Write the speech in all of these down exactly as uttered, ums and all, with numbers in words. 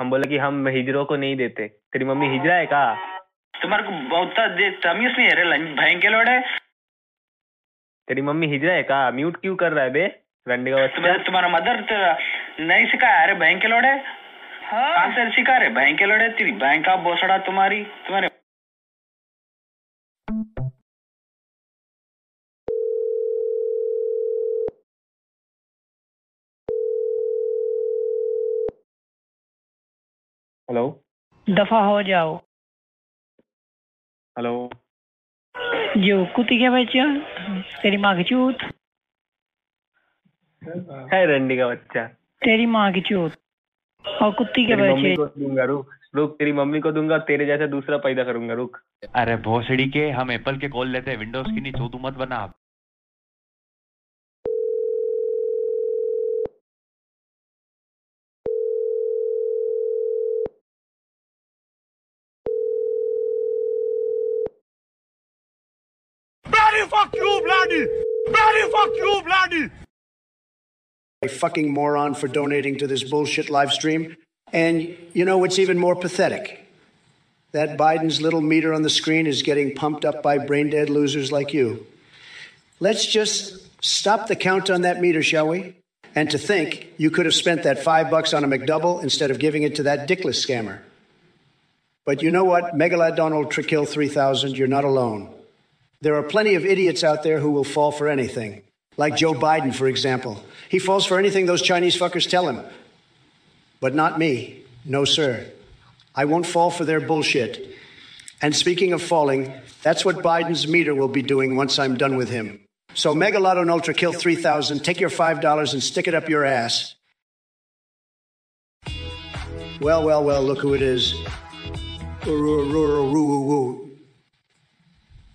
हम बोले कि हम हिजरों को नहीं देते। तेरी मम्मी हिजरा है का? तुम्हारे को बहुत तमीज नहीं है भयंकर लोड है। तेरी मम्मी हिजरा है का? म्यूट क्यों कर रहा है बे रंडे का? तुम्हारा तुम्हारा मदर नहीं सिखाया? अरे भयंकर लोड है। हाँ सर सिखा रहे भयंकर लोड है। तेरी बैंक का बोसड़ा तुम्हारी तुम्हारे हेलो दफा हो जाओ। हेलो जो कुत्ती के बच्चा तेरी माँ की चूत है रंडी का बच्चा तेरी माँ की चूत और कुत्ती के बच्चे दूंगा। रुक रुक तेरी मम्मी को दूंगा तेरे जैसा दूसरा पैदा करूंगा। रुक अरे भोसड़ी के हम एप्पल के कॉल लेते हैं विंडोज की नहीं। चोदू मत बना। आप fuck you bloody bloody fuck you bloody a fucking moron for donating to this bullshit live stream. And you know what's even more pathetic? That Biden's little meter on the screen is getting pumped up by brain dead losers like you. Let's just stop the count on that meter, shall we? And to think you could have spent that five bucks on a McDouble instead of giving it to that dickless scammer. But you know what, Megalodonald Trichill three thousand, you're not alone. There are plenty of idiots out there who will fall for anything. Like Joe Biden, for example. He falls for anything those Chinese fuckers tell him. But not me. No, sir. I won't fall for their bullshit. And speaking of falling, that's what Biden's meter will be doing once I'm done with him. So Megalodonald Trichill three thousand, take your five dollars and stick it up your ass. Well, well, well, look who it is.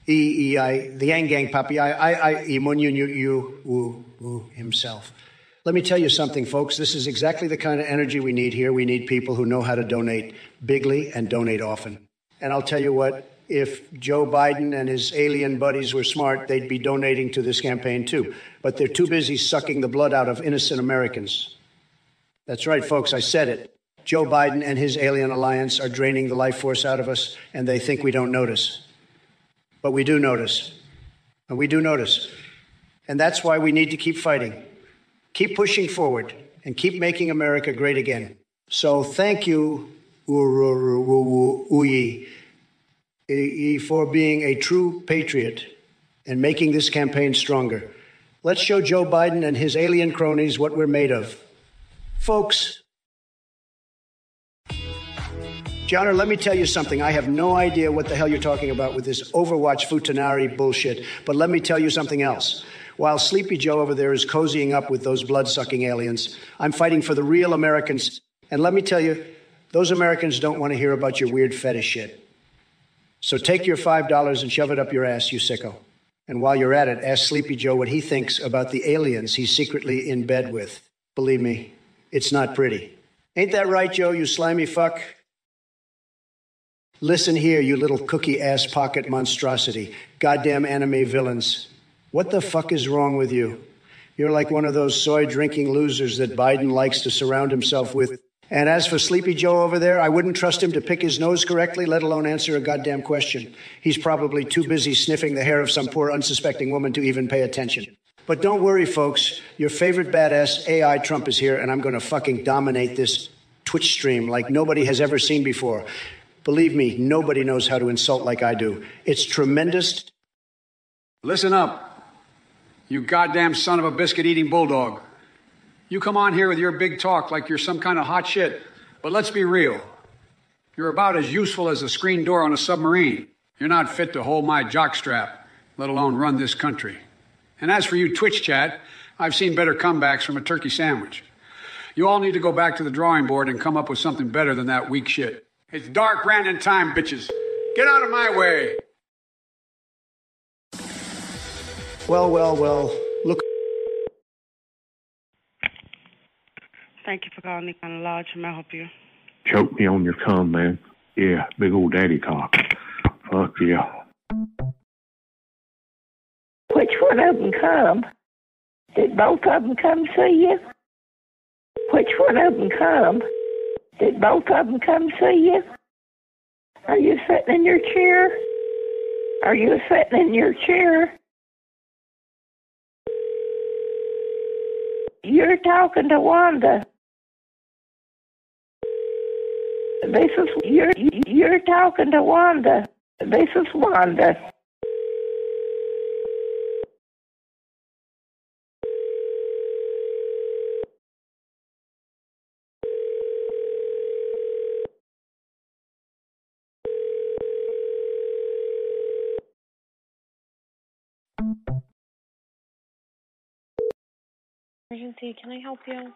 E E I the Yang Gang Papi I I I E Munyun Yu Yu Wu Wu himself. Let me tell you something, folks. This is exactly the kind of energy we need here. We need people who know how to donate bigly and donate often. And I'll tell you what, if Joe Biden and his alien buddies were smart, they'd be donating to this campaign too. But they're too busy sucking the blood out of innocent Americans. That's right, folks, I said it. Joe Biden and his alien alliance are draining the life force out of us, and they think we don't notice. But we do notice, and we do notice. And that's why we need to keep fighting, keep pushing forward, and keep making America great again. So thank you, Uyi, for being a true patriot and making this campaign stronger. Let's show Joe Biden and his alien cronies what we're made of. Folks, John, let me tell you something. I have no idea what the hell you're talking about with this Overwatch Futanari bullshit. But let me tell you something else. While Sleepy Joe over there is cozying up with those blood-sucking aliens, I'm fighting for the real Americans. And let me tell you, those Americans don't want to hear about your weird fetish shit. So take your five dollars and shove it up your ass, you sicko. And while you're at it, ask Sleepy Joe what he thinks about the aliens he's secretly in bed with. Believe me, it's not pretty. Ain't that right, Joe, you slimy fuck? Listen here, you little cookie-ass pocket monstrosity. Goddamn anime villains. What the fuck is wrong with you? You're like one of those soy-drinking losers that Biden likes to surround himself with. And as for Sleepy Joe over there, I wouldn't trust him to pick his nose correctly, let alone answer a goddamn question. He's probably too busy sniffing the hair of some poor unsuspecting woman to even pay attention. But don't worry, folks. Your favorite badass A I Trump is here, and I'm going to fucking dominate this Twitch stream like nobody has ever seen before. Believe me, nobody knows how to insult like I do. It's tremendous. Listen up, you goddamn son of a biscuit-eating bulldog. You come on here with your big talk like you're some kind of hot shit. But let's be real. You're about as useful as a screen door on a submarine. You're not fit to hold my jockstrap, let alone run this country. And as for you, Twitch chat, I've seen better comebacks from a turkey sandwich. You all need to go back to the drawing board and come up with something better than that weak shit. It's dark random time, bitches. Get out of my way. Well, well, well. Look. Thank you for calling Nikon Lodge. Can I help you? Choke me on your cum, man. Yeah, big old daddy cock. Fuck yeah. Which one of them come? Did both of them come see you? Which one of them come? Did both of them come see you? Are you sitting in your chair? Are you sitting in your chair? You're talking to Wanda. This is you're you're talking to Wanda. This is Wanda. Emergency, can I help you?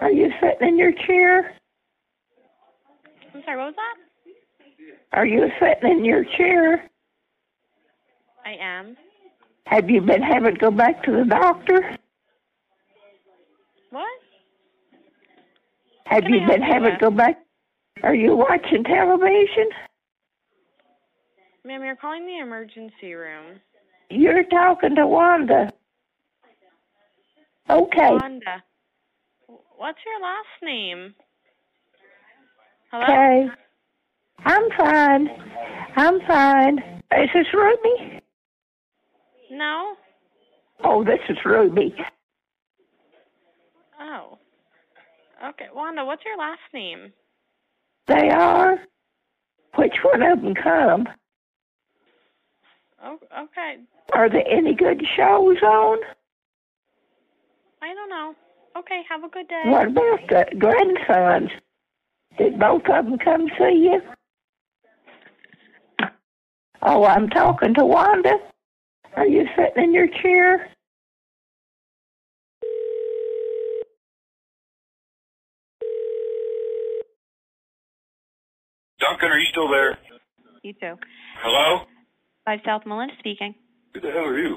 Are you sitting in your chair? I'm sorry, what was that? Are you sitting in your chair? I am. Have you been having to go back to the doctor? What? Have you been having to go back? Are you watching television? Ma'am, you're calling the emergency room. You're talking to Wanda. Okay. Wanda. What's your last name? Hello? Okay. I'm fine. I'm fine. Is this Ruby? No. Oh, this is Ruby. Oh. Okay. Wanda, what's your last name? They are. Which one of them come? Oh, okay. Are there any good shows on? I don't know. Okay, have a good day. What about the grandsons? Did both of them come see you? Oh, I'm talking to Wanda. Are you sitting in your chair? Duncan, are you still there? You too. Hello? N five South Mullen speaking. Who the hell are you?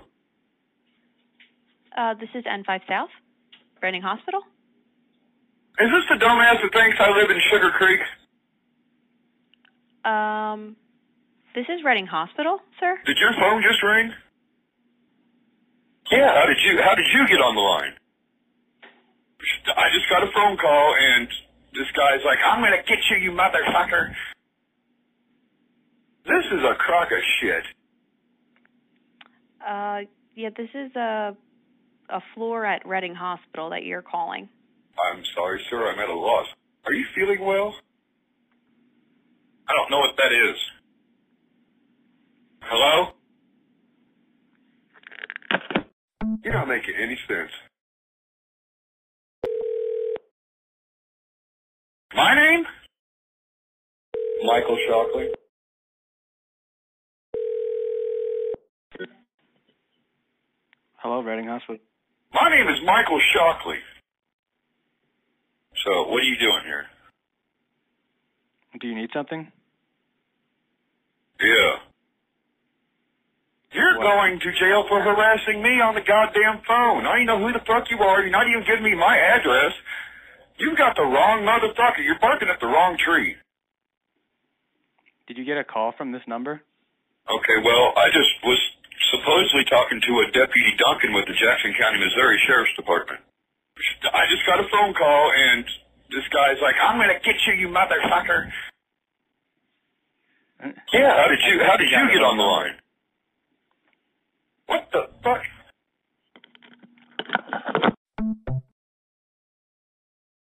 Uh, this is N five South, Branding Hospital. Is this the dumbass who thinks I live in Sugar Creek? Um, this is Reading Hospital, sir. Did your phone just ring? Yeah. How did you How did you get on the line? I just got a phone call, and this guy's like, "I'm gonna get you, you motherfucker." This is a crock of shit. Uh, yeah, this is a a floor at Reading Hospital that you're calling. I'm sorry, sir. I'm at a loss. Are you feeling well? I don't know what that is. Hello? You're not making any sense. My name? Michael Shockley. Hello, Reading Hospital. My name is Michael Shockley. So, what are you doing here? Do you need something? Yeah. You're what? Going to jail for harassing me on the goddamn phone. I don't know who the fuck you are. You're not even giving me my address. You've got the wrong motherfucker. You're barking at the wrong tree. Did you get a call from this number? Okay, well, I just was supposedly talking to a Deputy Duncan with the Jackson County, Missouri Sheriff's Department. I just got a phone call, and this guy's like, "I'm gonna get you, you motherfucker." Yeah. How did you How did you get on the line? What the fuck?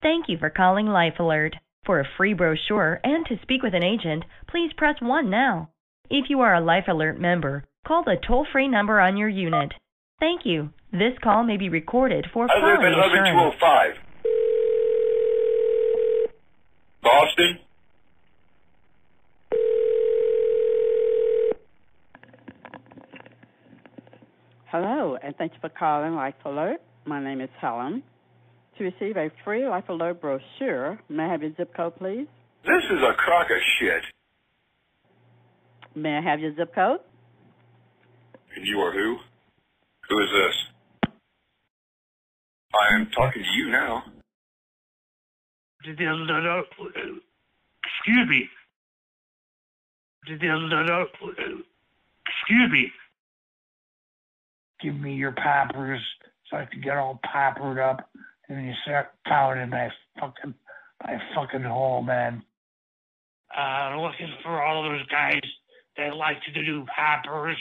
Thank you for calling Life Alert. For a free brochure and to speak with an agent, please press one now. If you are a Life Alert member, call the toll-free number on your unit. Thank you. This call may be recorded for quality assurance. I live at eleven two oh five. Boston? Hello, and thank you for calling Life Alert. My name is Helen. To receive a free Life Alert brochure, may I have your zip code, please? This is a crock of shit. May I have your zip code? And you are who? Who is this? I am talking to you now. Excuse me. Excuse me. Give me your poppers so I can get all poppered up and you start pounding my fucking my fucking hole, man. Uh, looking for all those guys that like to do poppers,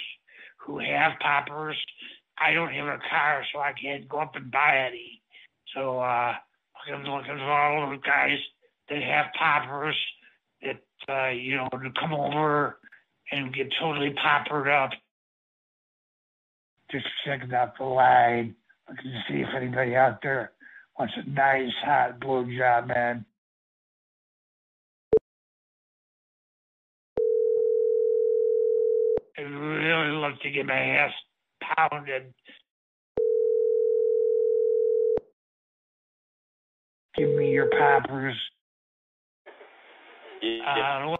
who have poppers. I don't have a car, so I can't go up and buy any. So uh, I'm looking for all those guys that have poppers that, uh, you know, to come over and get totally poppered up. Just checking out the line. Looking to see if anybody out there wants a nice, hot blowjob, man. I'd really love to get my ass pounded. Give me your poppers. Uh,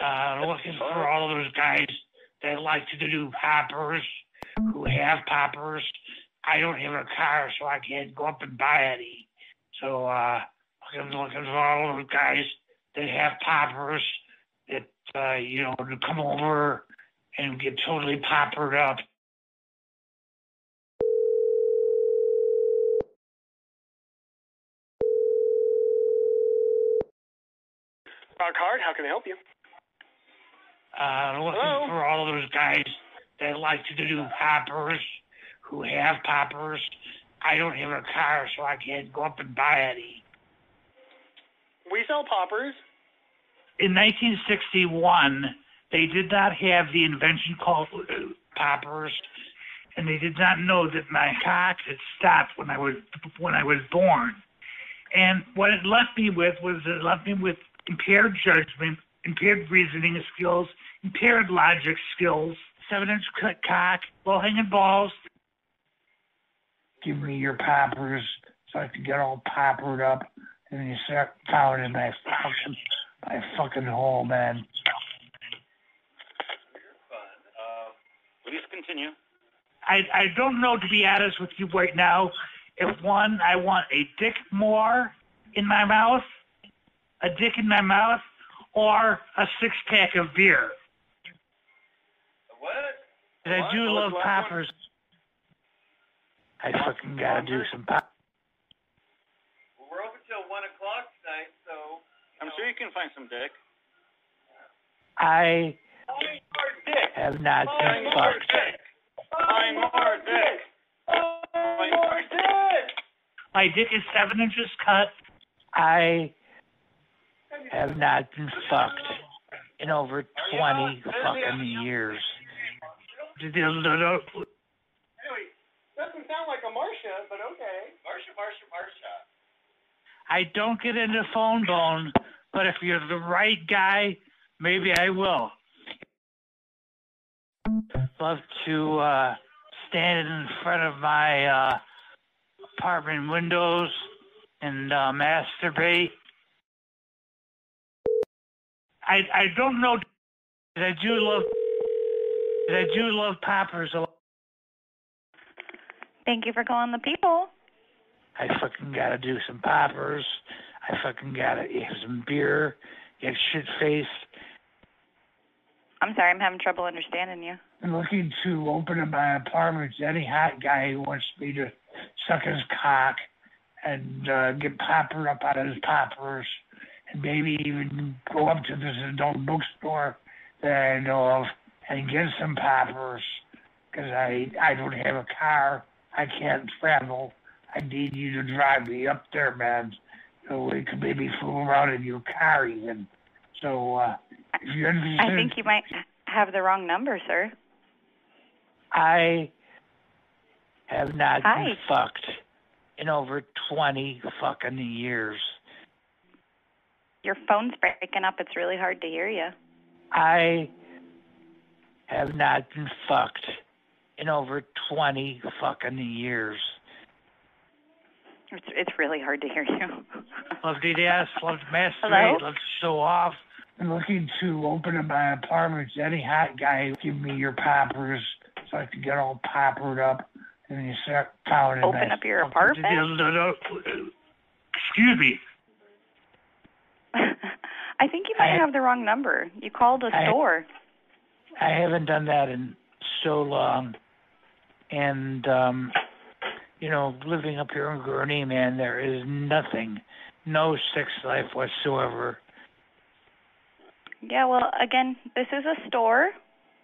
uh, looking for all those guys that like to do poppers, who have poppers. I don't have a car, so I can't go up and buy any. So uh, I'm looking for all those guys that have poppers that, uh, you know, to come over and get totally poppered up. Rock Hard, how can I help you? Uh, looking Hello? For all those guys that like to do poppers, who have poppers. I don't have a car, so I can't go up and buy any. We sell poppers. In nineteen sixty-one, they did not have the invention called poppers, and they did not know that my cock had stopped when I was when I was born. And what it left me with was it left me with impaired judgment, impaired reasoning skills, impaired logic skills, seven-inch cock, low-hanging balls. Give me your poppers so I can get all poppered up, and then you start pounding my fucking, my fucking hole, man. Please continue. I, I don't know, to be honest with you right now, if, one, I want a dick more in my mouth, a dick in my mouth, or a six-pack of beer. What? But I do what? love what? poppers. I fucking gotta do some pop. Well, we're open till one o'clock tonight, so... I'm know. sure you can find some dick. I... Find more dick! Have not been fucked. Find more dick! Find more dick! My dick is seven inches cut. I... have not been fucked in over twenty fucking years. Doesn't sound like a Marsha, but okay. Marsha, Marsha, Marsha. I don't get into phone bone, but if you're the right guy, maybe I will. Love to uh, stand in front of my uh, apartment windows and uh, masturbate. I I don't know. I do love. I do love poppers a lot. Thank you for calling the people. I fucking gotta do some poppers. I fucking gotta have some beer. Get shit faced. I'm sorry, I'm having trouble understanding you. I'm looking to open up my apartment to any hot guy who wants me to suck his cock and uh, get popper up out of his poppers, and maybe even go up to this adult bookstore that I know of and get some poppers, because I, I don't have a car. I can't travel. I need you to drive me up there, man. So we could maybe fool around in your car even. So uh, if you're interested... I think you might have the wrong number, sir. I have not Hi. been fucked in over twenty fucking years. Your phone's breaking up. It's really hard to hear you. I have not been fucked in over twenty fucking years. It's, it's really hard to hear you. Love D D S, love to masturbate, love to show off. I'm looking to open up my apartment to any hot guy. Give me your poppers so I can get all poppered up, and then you start pounding. Open up your apartment? Excuse me. I think you might I, have the wrong number. You called a I, store. I haven't done that in so long. And, um, you know, living up here in Gurney, man, there is nothing no sex life whatsoever. Yeah, well, again, this is a store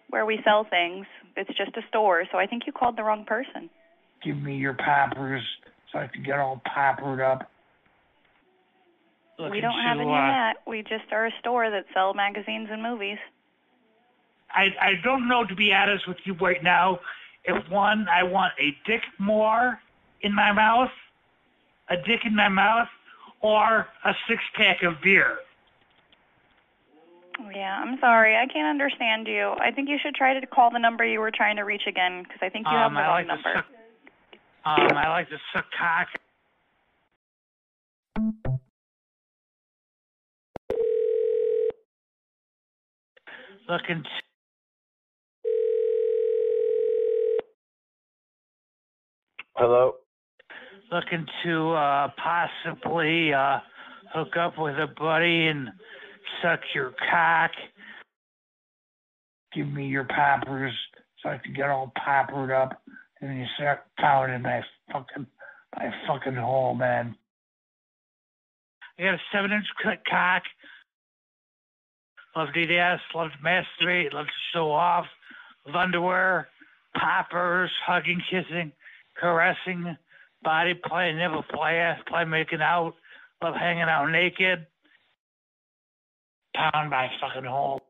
where we sell things. It's just a store, so I think you called the wrong person. Give me your poppers so I can get all poppered up. Look, we don't have any of that. We just are a store that sells magazines and movies. I, I don't know, to be honest with you right now, if, one, I want a dick more in my mouth, a dick in my mouth, or a six-pack of beer. Yeah, I'm sorry. I can't understand you. I think you should try to call the number you were trying to reach again, because I think you um, have the wrong like number. Suck, um, I like to suck cock. Looking... Hello? Looking to uh, possibly uh, hook up with a buddy and suck your cock. Give me your poppers so I can get all poppered up, and then you start pounding my fucking, my fucking hole, man. I got a seven-inch cock. Love to eat ass, love to masturbate, love to show off, love underwear, poppers, hugging, kissing, caressing, body play, nipple play, play making out, love hanging out naked. Pound my fucking hole.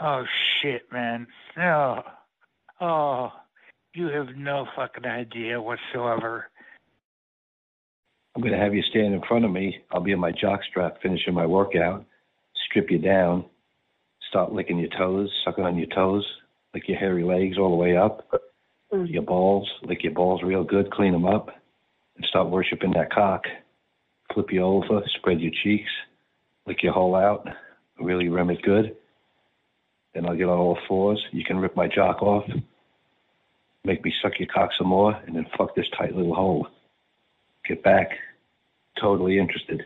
Oh, shit, man. No. Oh. oh, you have no fucking idea whatsoever. I'm going to have you stand in front of me. I'll be in my jockstrap finishing my workout, strip you down, start licking your toes, sucking on your toes, lick your hairy legs all the way up, mm. your balls, lick your balls real good, clean them up, and start worshiping that cock. Flip you over, spread your cheeks, lick your hole out, really rim it good. Then I'll get on all fours. You can rip my jock off, make me suck your cock some more, and then fuck this tight little hole. Get back. Totally interested.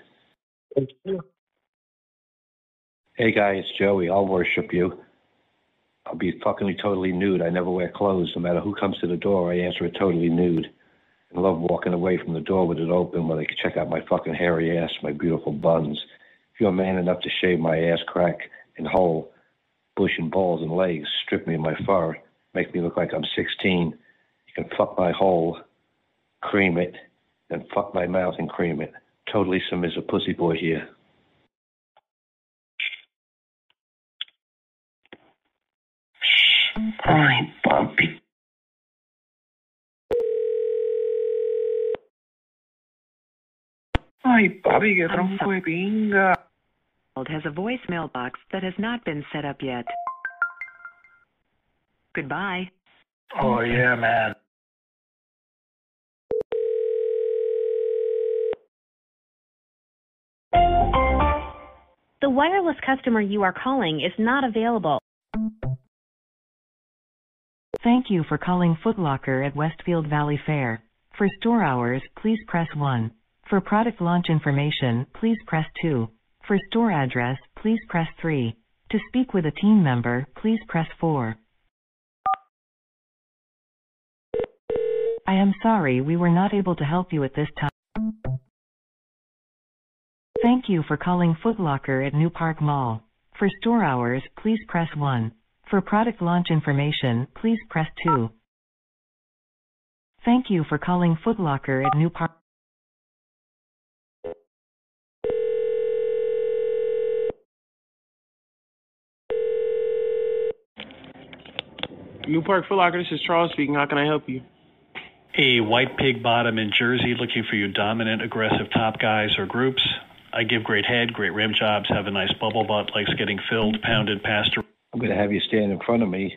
Hey, guy, it's Joey. I'll worship you. I'll be fucking totally nude. I never wear clothes. No matter who comes to the door, I answer it totally nude. I love walking away from the door with it open where they can check out my fucking hairy ass, my beautiful buns. If you're man enough to shave my ass crack and hole, bush and balls and legs, strip me of my fur, make me look like I'm sixteen, you can fuck my hole, cream it, then fuck my mouth and cream it. Totally some is a pussy boy here. Fine, bumpy. Ay, papi, que tronco de pinga. Has a voicemail box that has not been set up yet. Goodbye. Oh, yeah, man. The wireless customer you are calling is not available. Thank you for calling Foot Locker at Westfield Valley Fair. For store hours, please press one. For product launch information, please press two. For store address, please press three. To speak with a team member, please press four. I am sorry we were not able to help you at this time. Thank you for calling Foot Locker at New Park Mall. For store hours, please press one. For product launch information, please press two. Thank you for calling Foot Locker at New Park. New Park Foot Locker, this is Charles speaking. How can I help you? A white pig bottom in Jersey looking for you dominant, aggressive top guys or groups. I give great head, great rim jobs, have a nice bubble butt, likes getting filled, pounded, passed. I'm going to have you stand in front of me.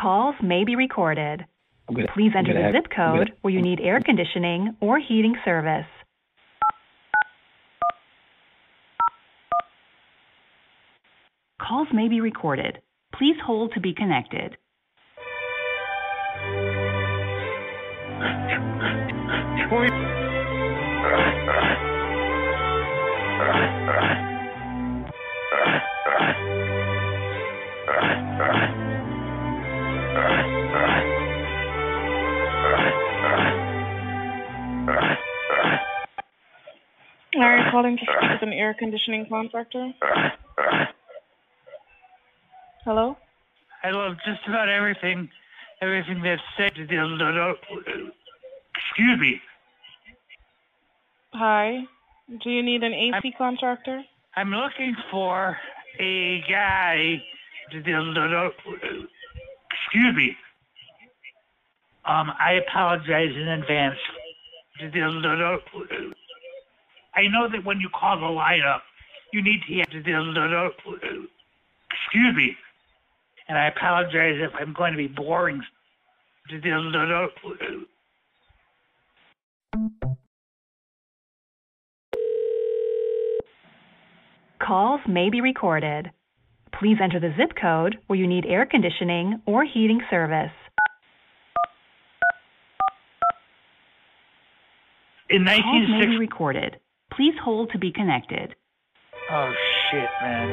Calls may be recorded. Gonna, Please enter the zip code gonna, where you need air conditioning or heating service. Calls may be recorded. Please hold to be connected. Are you calling to speak with an air conditioning contractor? Hello? I love just about everything, everything they've said. Excuse me. Hi. Do you need an A C I'm, contractor? I'm looking for a guy. Excuse me. Um, I apologize in advance. I know that when you call the line up, you need to have to... Excuse me. And I apologize if I'm going to be boring. Calls may be recorded. Please enter the zip code where you need air conditioning or heating service. In nineteen sixty, calls may be recorded. Please hold to be connected. Oh shit, man. Oh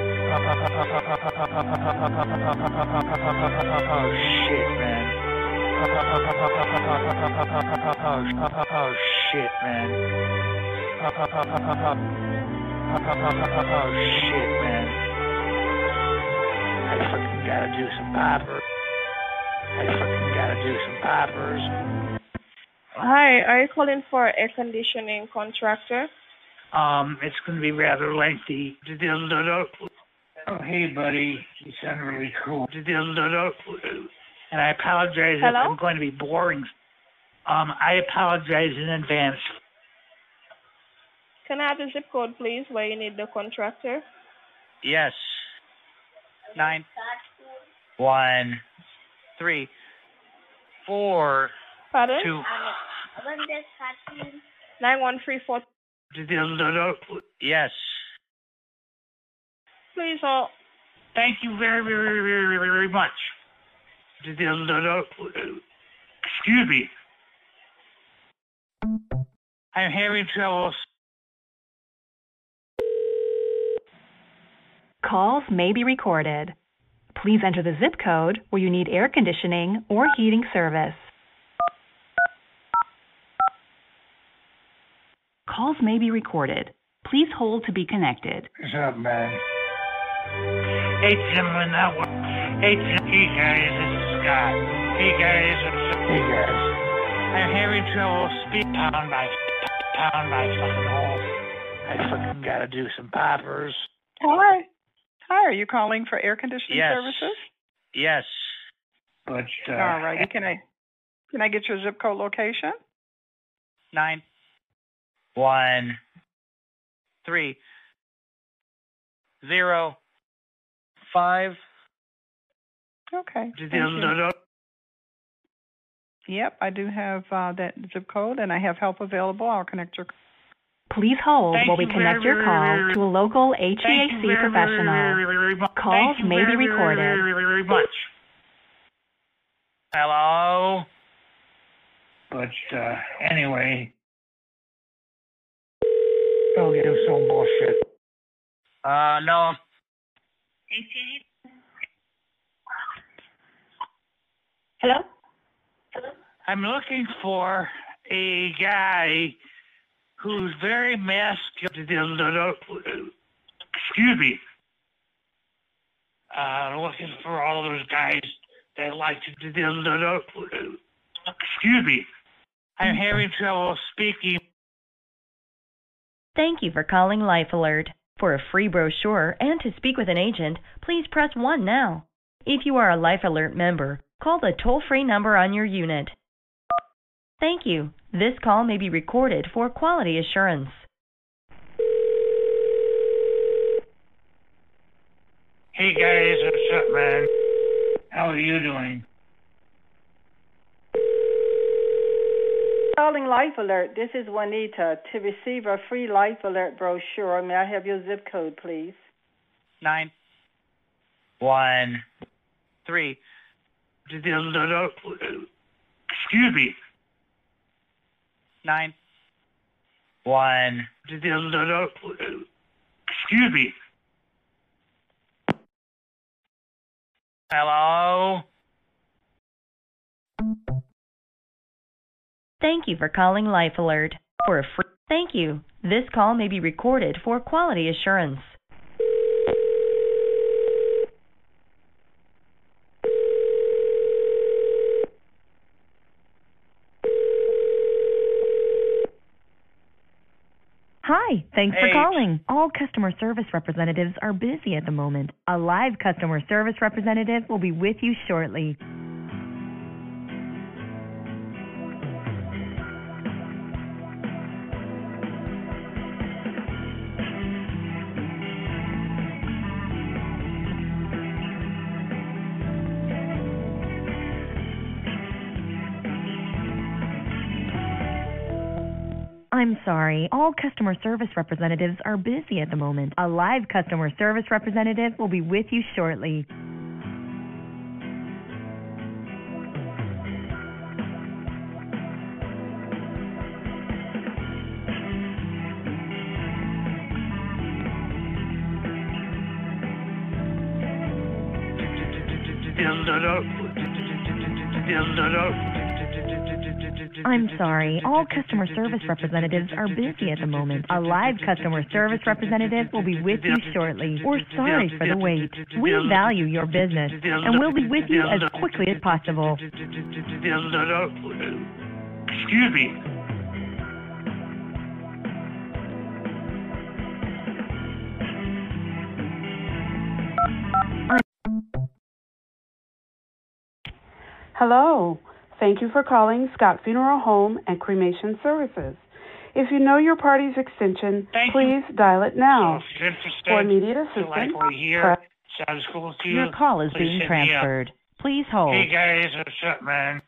shit, man. Oh shit, man. Oh shit, man. I fucking gotta do some poppers. I fucking gotta do some poppers. Hi, are you calling for air conditioning contractor? Um, it's going to be rather lengthy. Oh, hey, buddy. You sound really cool. And I apologize Hello? if I'm going to be boring. Um, I apologize in advance. Can I have the zip code, please, where you need the contractor? Yes. Nine. One. Three. Four. Pardon? Two. nine one three four. Yes. Please hold. Thank you very, very, very, very much. Excuse me. I'm having trouble. Calls may be recorded. Please enter the zip code where you need air conditioning or heating service. Calls may be recorded. Please hold to be connected. What's up, man? Hey, gentlemen. That was... Hey, hey, guys. This is Scott. Hey, guys. Hey, guys. I'm having trouble speaking pound by pound by fucking hole. I fucking gotta do some poppers. Hi. Hi, are you calling for air conditioning yes. services? Yes. But, uh... All righty. Can I, can I get your zip code location? Nine. One, three, zero, five. Okay. Yep, I do have uh, that zip code, and I have help available. I'll connect your. Please hold Thank while we connect your call to a local H V A C professional. Calls may be recorded. Much. Hello. But uh, anyway. Don't give some bullshit. Uh, no. Hello? Hello? I'm looking for a guy who's very masculine. Excuse me. Uh, I'm looking for all those guys that like to... Excuse me. I'm having trouble speaking. Thank you for calling Life Alert. For a free brochure and to speak with an agent, please press one now. If you are a Life Alert member, call the toll-free number on your unit. Thank you. This call may be recorded for quality assurance. Hey guys, what's up, man? How are you doing? Calling Life Alert. This is Juanita. To receive a free Life Alert brochure, may I have your zip code, please? Nine. One. Three. Excuse me. Nine. One. Excuse me. Hello? Thank you for calling Life Alert. For a free Thank you. This call may be recorded for quality assurance. Hi, thanks hey. for calling. All customer service representatives are busy at the moment. A live customer service representative will be with you shortly. I'm sorry, all customer service representatives are busy at the moment. A live customer service representative will be with you shortly. I'm sorry, all customer service representatives are busy at the moment. A live customer service representative will be with you shortly. We're sorry for the wait. We value your business, and we'll be with you as quickly as possible. Excuse me. Hello. Thank you for calling Scott Funeral Home and Cremation Services. If you know your party's extension, Thank please you. dial it now. So for immediate assistance, here. Sounds cool to you. Your call is please being transferred. Please hold. Hey guys, what's up, man?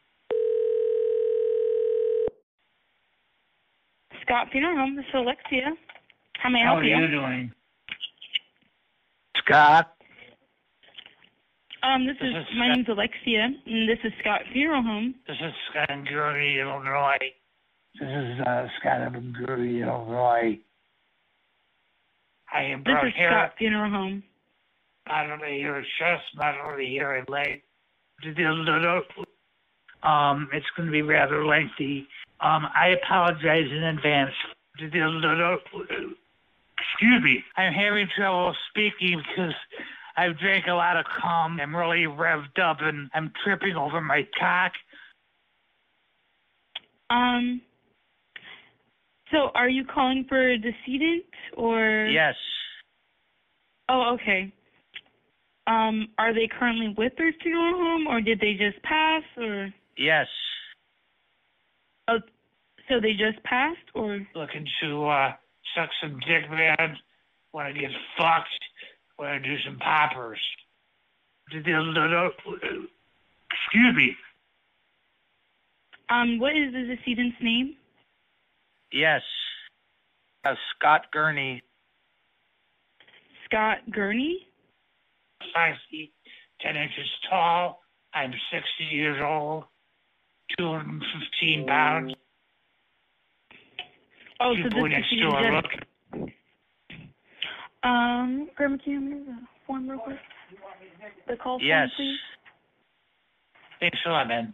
Scott Funeral Home, this is Alexia. How may I help you? How are you doing? Scott? Um, this, this is, is my name's Alexia, and this is Scott Funeral Home. This is Scott in Gurry, Illinois. This is uh, Scott in Gurry, Illinois. I am this brought is here. Scott Funeral Home. Not only your chest, not only your leg. Um, it's going to be rather lengthy. Um, I apologize in advance. Excuse me. I'm having trouble speaking because I've drank a lot of cum. I'm really revved up, and I'm tripping over my cock. Um. So, are you calling for a decedent or? Yes. Oh, okay. Um, are they currently with their funeral home, or did they just pass, or? Yes. Oh, so they just passed, or? Looking to uh, suck some dick, man. Want to get fucked. Want to do some poppers. Excuse me. Um, what is the decedent's name? Yes. Uh, Scott Gurney. Scott Gurney? Five feet, ten inches tall. I'm sixty years old. two hundred fifteen pounds. Oh, so this decedent just... Um, Grandma, can you move the form real quick? The call yes. form, please? Thanks a lot, man.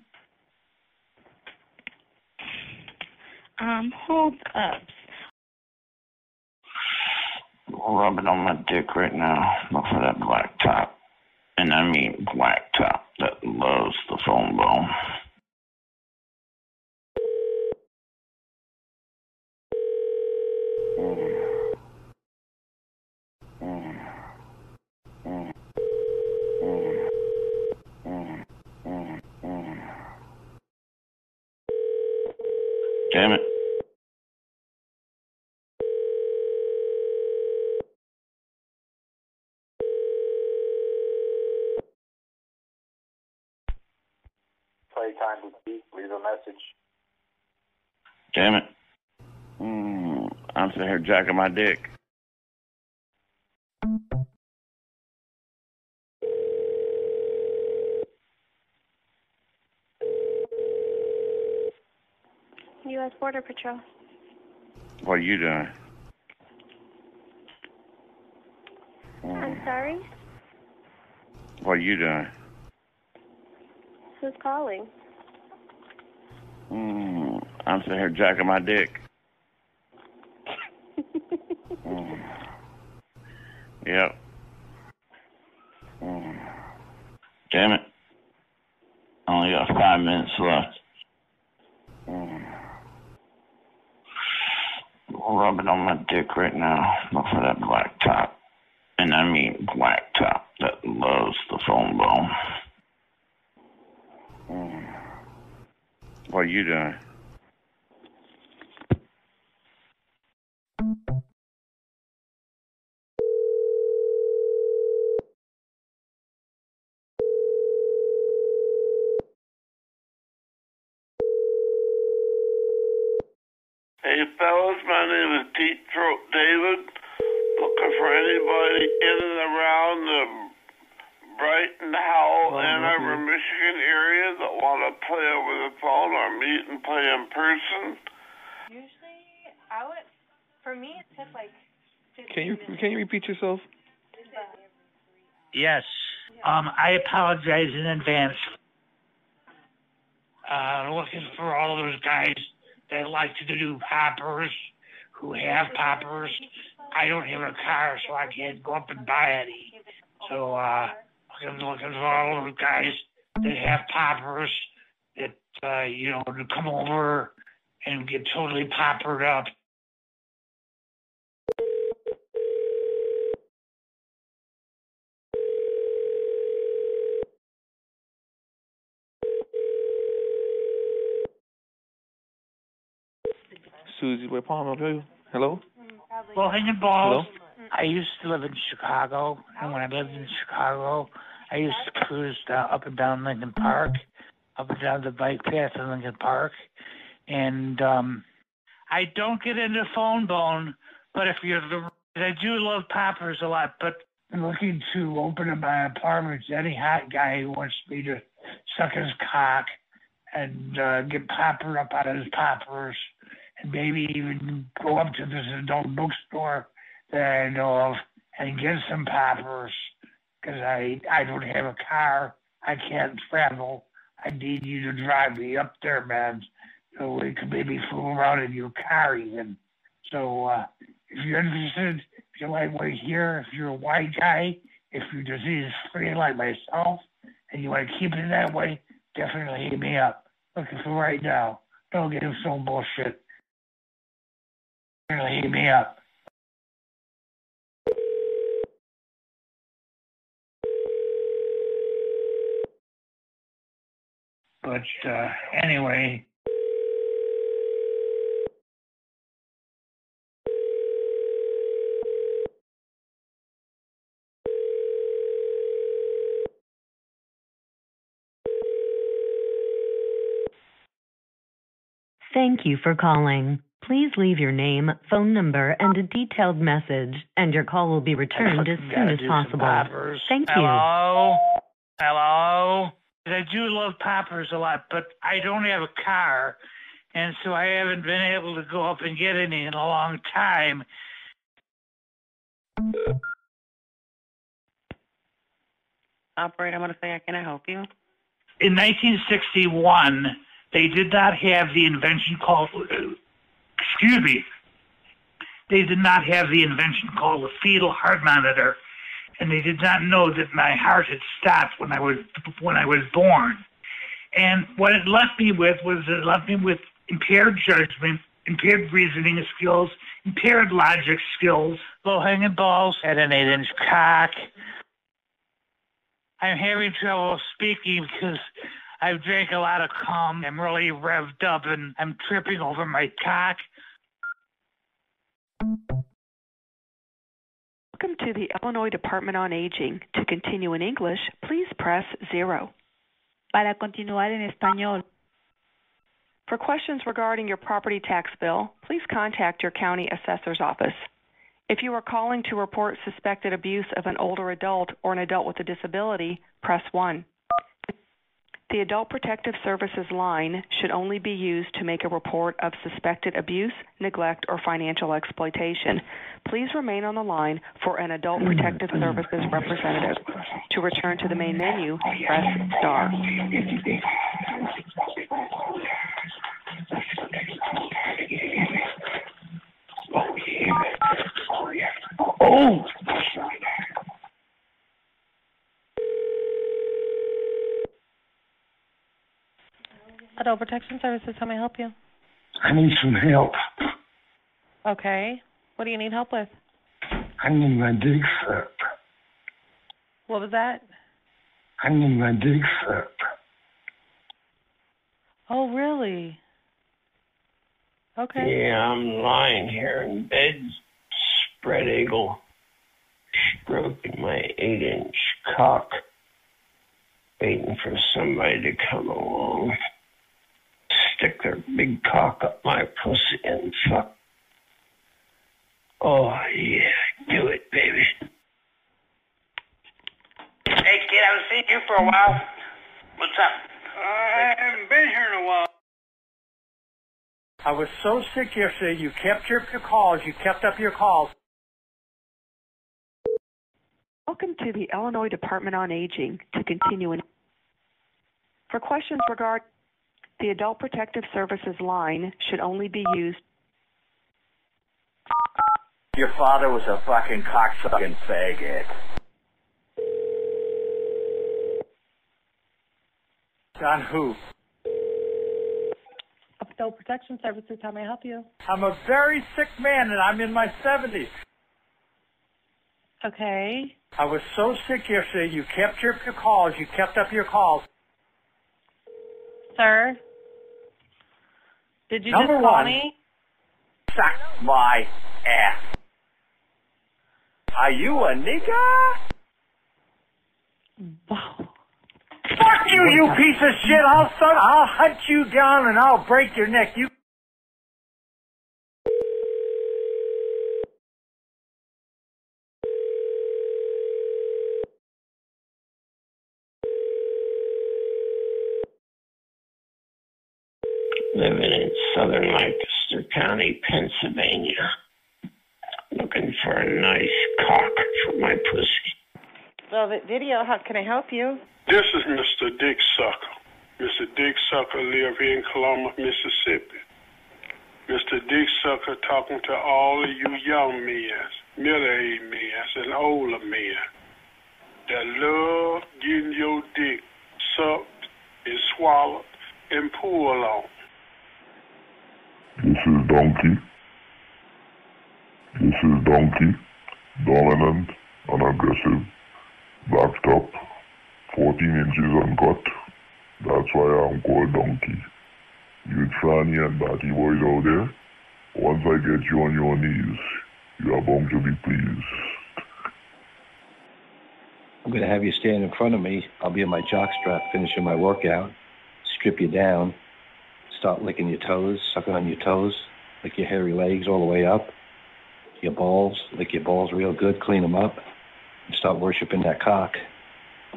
Um, hold up. Rubbing on my dick right now. Look for that black top. And I mean black top that loves the phone bone. Damn it. Playtime boutique, leave a message. Damn it. Mm, I'm sitting here jacking my dick. U S Border Patrol. What are you doing? I'm sorry? What are you doing? Who's calling? Mm, I'm sitting here jacking my dick. Yeah. Mm. Damn it. I only got five minutes left. Mm. Rubbing on my dick right now. Look for that black top. And I mean black top that loves the phone bone. Mm. What are you doing? Hey fellas, my name is Deep Throat David, looking for anybody in and around the Brighton, Howell, Ann Arbor, Michigan area that want to play over the phone or meet and play in person. Usually, I would, for me, it's just like fifteen can you minutes. Can you repeat yourself? Yes. Um, I apologize in advance. Uh, looking for all those guys. They like to do poppers, who have poppers. I don't have a car, so I can't go up and buy any. So uh, I'm looking for all those guys that have poppers that, uh, you know, to come over and get totally poppered up. Susie, we're Palmer. Hello? Well, hanging balls. Hello? I used to live in Chicago, and when I lived in Chicago, I used to cruise down, up and down Lincoln Park, up and down the bike path in Lincoln Park, and um, I don't get into phone bone, but if you're the, I do love poppers a lot, but I'm looking to open up my apartment to any hot guy who wants me to suck his cock and uh, get poppered up out of his poppers. Maybe even go up to this adult bookstore that I know of and get some poppers, because I, I don't have a car. I can't travel. I need you to drive me up there, man, so we could maybe fool around in your car even. So uh, if you're interested, if you're lightweight here, if you're a white guy, if you're disease-free like myself and you want to keep it that way, definitely hit me up. Looking for right now. Don't get him so bullshit. Really hit me up. But uh, anyway, thank you for calling. Please leave your name, phone number, and a detailed message, and your call will be returned as soon as possible. Thank you. Hello? Hello? I do love poppers a lot, but I don't have a car, and so I haven't been able to go up and get any in a long time. Operator, I'm going to say, can I help you? In nineteen sixty-one, they did not have the invention called... Excuse me. They did not have the invention called a fetal heart monitor, and they did not know that my heart had stopped when I was when I was born. And what it left me with was it left me with impaired judgment, impaired reasoning skills, impaired logic skills, low-hanging balls, and an eight-inch cock. I'm having trouble speaking because I've drank a lot of cum. I'm really revved up, and I'm tripping over my cock. Welcome to the Illinois Department on Aging. To continue in English, please press zero. Para continuar en español. For questions regarding your property tax bill, please contact your county assessor's office. If you are calling to report suspected abuse of an older adult or an adult with a disability, press one. The Adult Protective Services line should only be used to make a report of suspected abuse, neglect, or financial exploitation. Please remain on the line for an Adult Protective Services representative. To return to the main menu, press star. Oh! Adult Protection Services, how may I help you? I need some help. Okay. What do you need help with? I need my dick sucked. What was that? I need my dick sucked. Oh, really? Okay. Yeah, I'm lying here in bed, spread eagle, stroking my eight-inch cock, waiting for somebody to come along, stick their big cock up my pussy and fuck. Oh, yeah, do it, baby. Hey, kid, I haven't seen you for a while. What's up? Uh, I haven't been here in a while. I was so sick yesterday, you kept your, your calls. You kept up your calls. Welcome to the Illinois Department on Aging to continue in. For questions regarding the Adult Protective Services line should only be used. Your father was a fucking cocksucking faggot. On who? Adult Protection Services, how may I help you? I'm a very sick man and I'm in my seventies. Okay. I was so sick yesterday, you kept your, your calls, you kept up your calls. Sir? Did you Number just call one, me? Suck my ass. Are you a nigga? Wow. Fuck you, you piece of shit! I'll start, I'll hunt you down and I'll break your neck. You. Living in southern Lancaster County, Pennsylvania, looking for a nice cock for my pussy. Velvet Video, how can I help you? This is Mister Dick Sucker. Mister Dick Sucker lives here in Columbus, Mississippi. Mister Dick Sucker talking to all of you young men, middle-aged men, and older men that love getting your dick sucked and swallowed and pulled on. This is Donkey. This is Donkey. Dominant and aggressive. Black top, fourteen inches uncut, that's why I'm called Donkey. You tranny and batty boys out there, once I get you on your knees, you are bound to be pleased. I'm going to have you stand in front of me, I'll be in my jockstrap finishing my workout, strip you down, start licking your toes, sucking on your toes, lick your hairy legs all the way up, your balls, lick your balls real good, clean them up. Start worshiping that cock,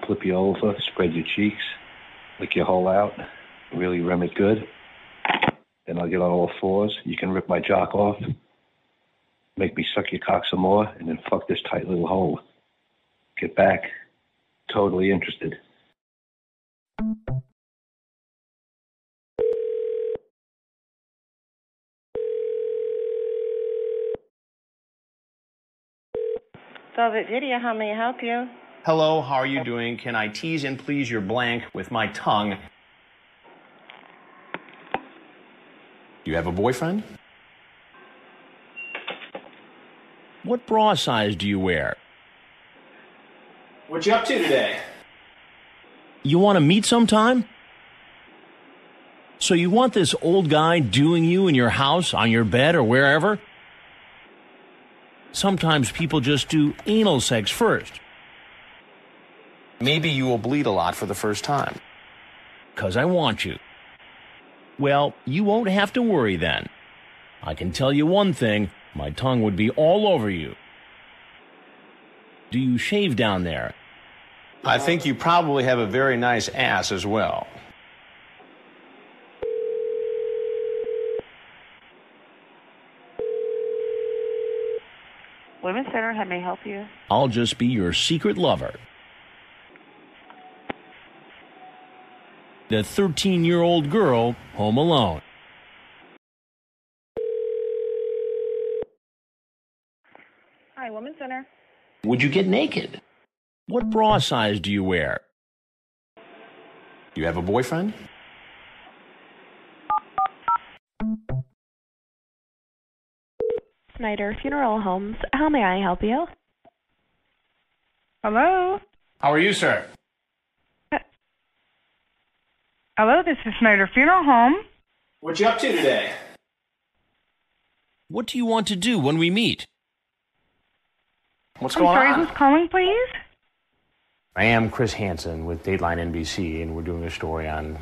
flip you over, spread your cheeks, lick your hole out, really rim it good. Then I'll get on all fours. You can rip my jock off, make me suck your cock some more, and then fuck this tight little hole. Get back. Totally interested. Velvet Video, how may I help you? Hello, how are you doing? Can I tease and please your blank with my tongue? Do you have a boyfriend? What bra size do you wear? What you up to today? You want to meet sometime? So you want this old guy doing you in your house, on your bed, or wherever? Sometimes people just do anal sex first. Maybe you will bleed a lot for the first time. 'Cause I want you. Well, you won't have to worry then. I can tell you one thing, my tongue would be all over you. Do you shave down there? I think you probably have a very nice ass as well. Women's Center, how may I help you? I'll just be your secret lover. The thirteen-year-old girl, home alone. Hi, Women's Center. Would you get naked? What bra size do you wear? Do you have a boyfriend? Schneider Funeral Homes. How may I help you? Hello? How are you, sir? Uh, hello, this is Schneider Funeral Home. What you up to today? What do you want to do when we meet? What's I'm going sorry, on? I'm sorry, who's calling, please? I am Chris Hansen with Dateline N B C, and we're doing a story on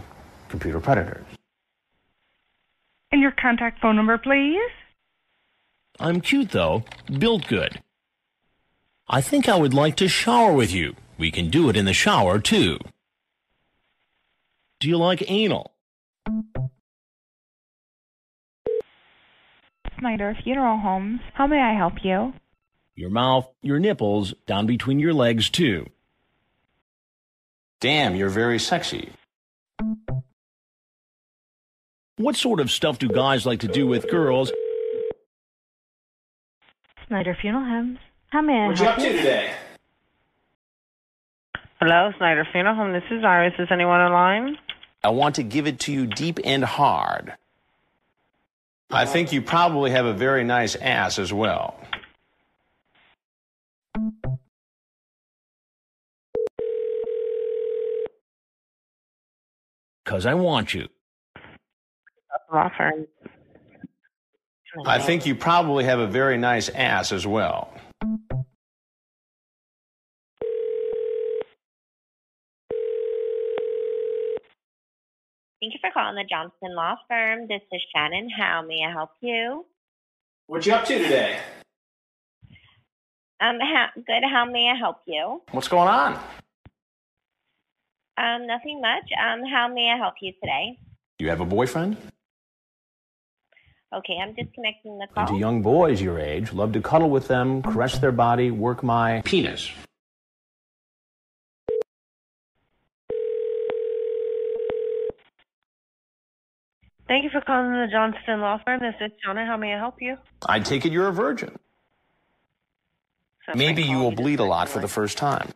computer predators. And your contact phone number, please? I'm cute, though. Built good. I think I would like to shower with you. We can do it in the shower, too. Do you like anal? Snyder Funeral Homes. How may I help you? Your mouth, your nipples, down between your legs, too. Damn, you're very sexy. What sort of stuff do guys like to do with girls? Snyder Funeral Homes. How may I help you? What you up to today? Hello, Snyder Funeral Home. This is Iris. Is anyone online? I want to give it to you deep and hard. I think you probably have a very nice ass as well. Because I want you. Law firm. I think you probably have a very nice ass as well. Thank you for calling the Johnson Law Firm. This is Shannon. How may I help you? What you up to today? Um, how, good. How may I help you? What's going on? Um, nothing much. Um, how may I help you today? You have a boyfriend? Okay, I'm disconnecting the call. And to young boys your age, love to cuddle with them, caress their body, work my penis. Thank you for calling the Johnston Law Firm. This is Jonna. How may I help you? I take it you're a virgin. So maybe you will bleed a lot for the first time.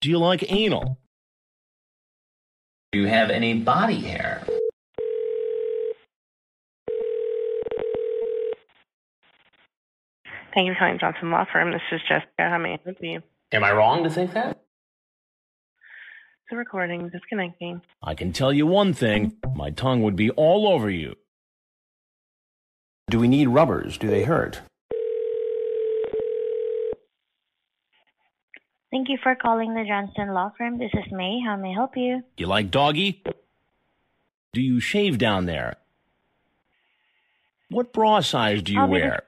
Do you like anal? Do you have any body hair? Thank you for calling Johnson Law Firm. This is Jessica. How may I help you? Am I wrong to think that? The recording disconnecting. I can tell you one thing. My tongue would be all over you. Do we need rubbers? Do they hurt? Thank you for calling the Johnson Law Firm. This is May. How may I help you? You like doggy? Do you shave down there? What bra size do you I'll wear?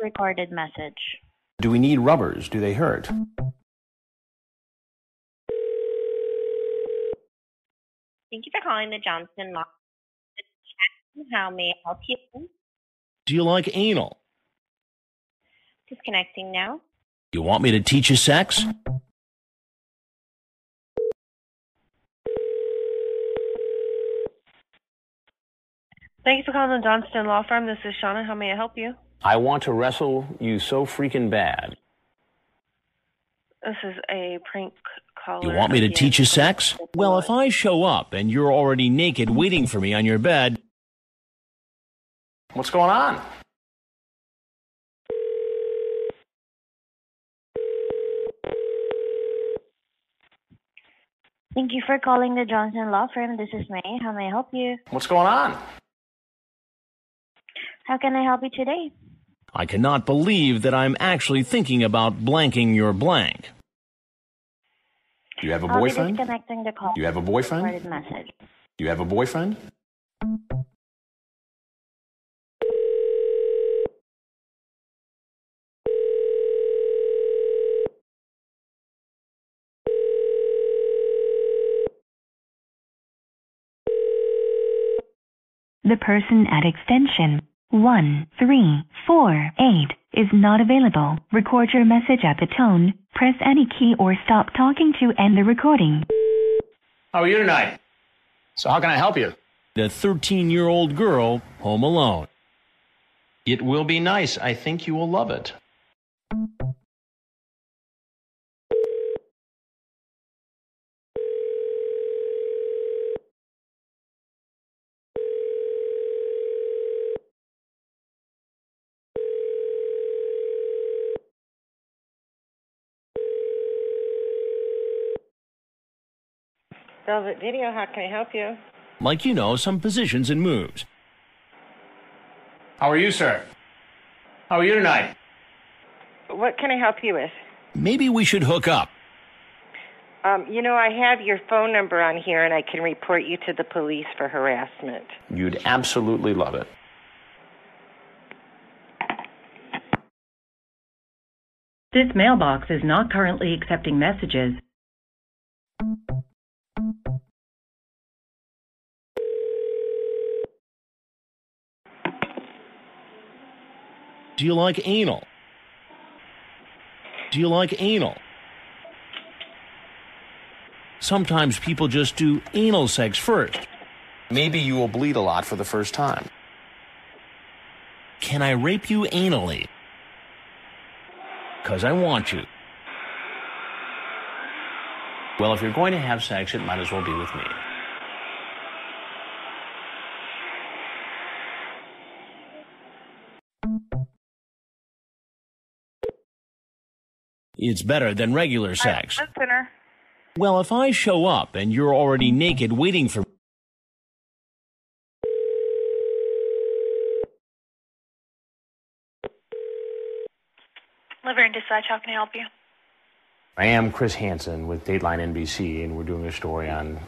Recorded message. Do we need rubbers? Do they hurt? Thank you for calling the Johnson Law. How may I help you? Do you like anal? Disconnecting now. You want me to teach you sex? Thank you for calling the Johnson Law Firm. This is Shauna. How may I help you? I want to wrestle you so freaking bad. This is a prank call. You want me to teach you sex? Well, if I show up and you're already naked waiting for me on your bed... What's going on? Thank you for calling the Johnson Law Firm. This is May. How may I help you? What's going on? How can I help you today? I cannot believe that I'm actually thinking about blanking your blank. Do you have a I'll boyfriend? Be disconnecting the call. Do you have a boyfriend? Recorded message. Do you have a boyfriend? The person at extension One, three, four, eight is not available. Record your message at the tone. Press any key or stop talking to end the recording. How are you tonight? So how can I help you? The thirteen-year-old girl home alone. It will be nice. I think you will love it. Velvet Video, how can I help you? Like you know, some positions and moves. How are you, sir? How are you tonight? What can I help you with? Maybe we should hook up. Um, you know, I have your phone number on here, and I can report you to the police for harassment. You'd absolutely love it. This mailbox is not currently accepting messages. Do you like anal? Do you like anal? Sometimes people just do anal sex first. Maybe you will bleed a lot for the first time. Can I rape you anally? 'Cause I want you. Well, if you're going to have sex, it might as well be with me. It's better than regular sex. I'm a listener. Well, if I show up and you're already naked waiting for me. Liver and Dispatch, how can I help you? I am Chris Hansen with Dateline N B C, and we're doing a story on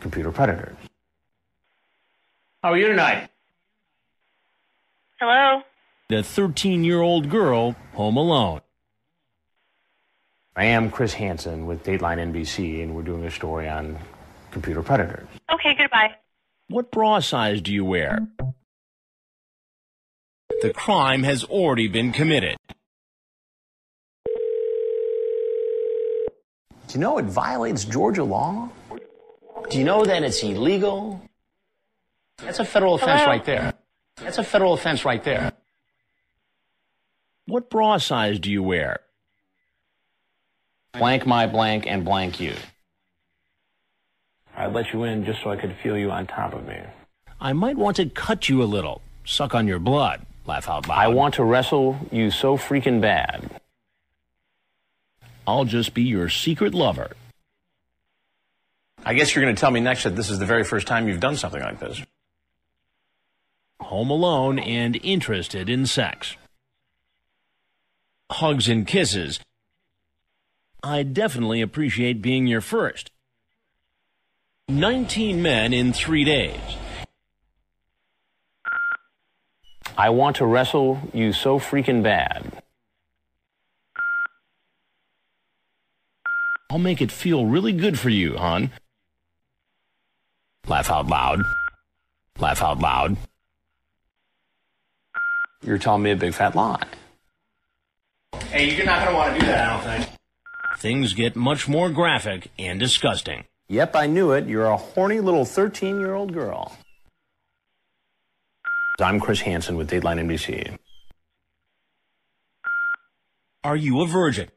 computer predators. How are you tonight? Hello? The thirteen-year-old girl, home alone. I am Chris Hansen with Dateline N B C, and we're doing a story on computer predators. Okay, goodbye. What bra size do you wear? The crime has already been committed. Do you know it violates Georgia law? Do you know that it's illegal? That's a federal offense. Hello? Right there. That's a federal offense right there. What bra size do you wear? Blank my blank and blank you. I let you in just so I could feel you on top of me. I might want to cut you a little, suck on your blood, laugh out loud. I want to wrestle you so freaking bad. I'll just be your secret lover. I guess you're going to tell me next that this is the very first time you've done something like this. Home alone and interested in sex. Hugs and kisses. I definitely appreciate being your first. nineteen men in three days. I want to wrestle you so freaking bad. I'll make it feel really good for you, hon. Laugh out loud. Laugh out loud. You're telling me a big fat lie. Hey, you're not going to want to do that, I don't think. Things get much more graphic and disgusting. Yep, I knew it. You're a horny little thirteen-year-old girl. I'm Chris Hansen with Dateline N B C. Are you a virgin?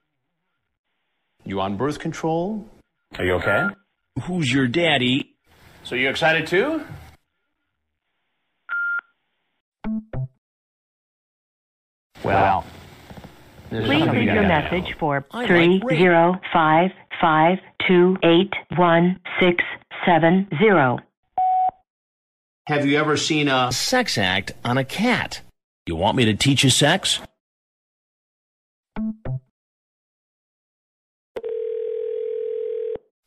You on birth control? Are you okay? Who's your daddy? So you excited too? Well... Please leave your message for three zero five five two eight one six seven zero. Have you ever seen a sex act on a cat? You want me to teach you sex?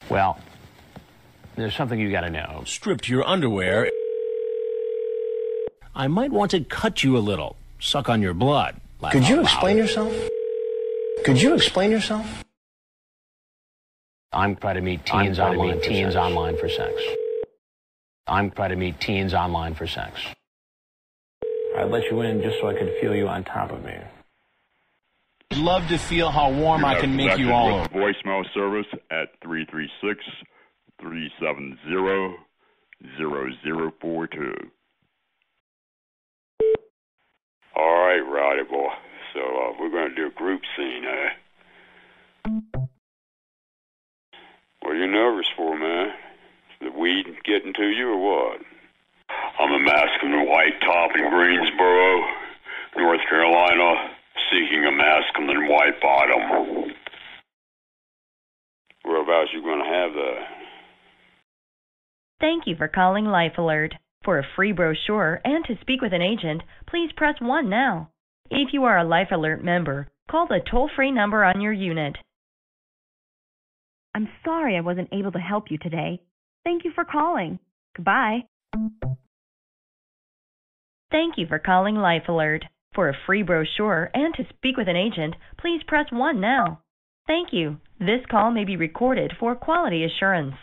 Well, there's something you gotta know. Stripped your underwear. I might want to cut you a little, suck on your blood. Laugh Could you explain loud. yourself? Could you explain yourself? I'm trying to meet teens I'm online to meet for teens sex. online for sex. I'm trying to meet teens online for sex. I let you in just so I could feel you on top of me. I'd love to feel how warm I can make you all over. Voicemail service at three three six, three seven zero, zero zero four two. All right, Roddy boy. So uh, we're going to do a group scene, eh? What are you nervous for, man? Is the weed getting to you or what? I'm a masculine white top in Greensboro, North Carolina, seeking a masculine white bottom. Whereabouts you going to have that? Thank you for calling Life Alert. For a free brochure and to speak with an agent, please press one now. If you are a Life Alert member, call the toll-free number on your unit. I'm sorry I wasn't able to help you today. Thank you for calling. Goodbye. Thank you for calling Life Alert. For a free brochure and to speak with an agent, please press one now. Thank you. This call may be recorded for quality assurance.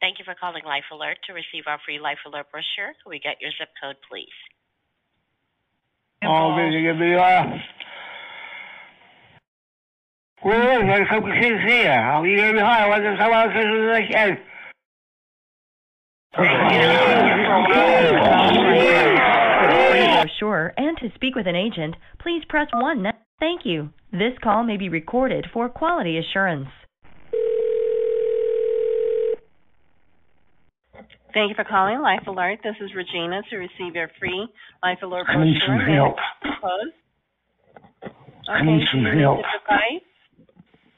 Thank you for calling Life Alert. To receive our free Life Alert brochure, can we get your zip code, please? Oh, brochure and to speak with an agent, please press one now. Thank you. This call may be recorded for quality assurance. Thank you for calling Life Alert. This is Regina to receive your free Life Alert brochure. I need some help. I need some help.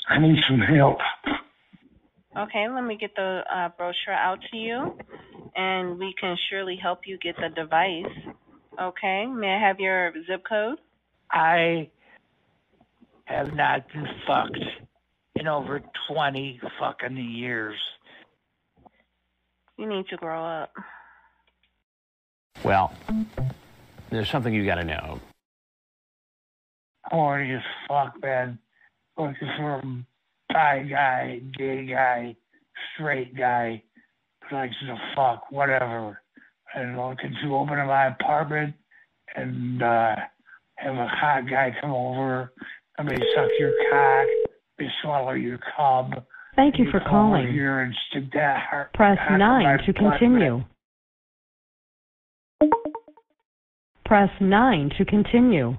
I need some help. Okay, let me get the uh, brochure out to you, and we can surely help you get the device. Okay, may I have your zip code? I have not been fucked in over twenty fucking years. You need to grow up. Well, there's something you gotta know. Horny as fuck, man. Looking for a Thai guy, gay guy, straight guy, likes to fuck, whatever. And looking to open up my apartment and uh, have a hot guy come over. I may suck your cock, may swallow your cum. Thank you for calling. Press nine to continue. Press nine to continue.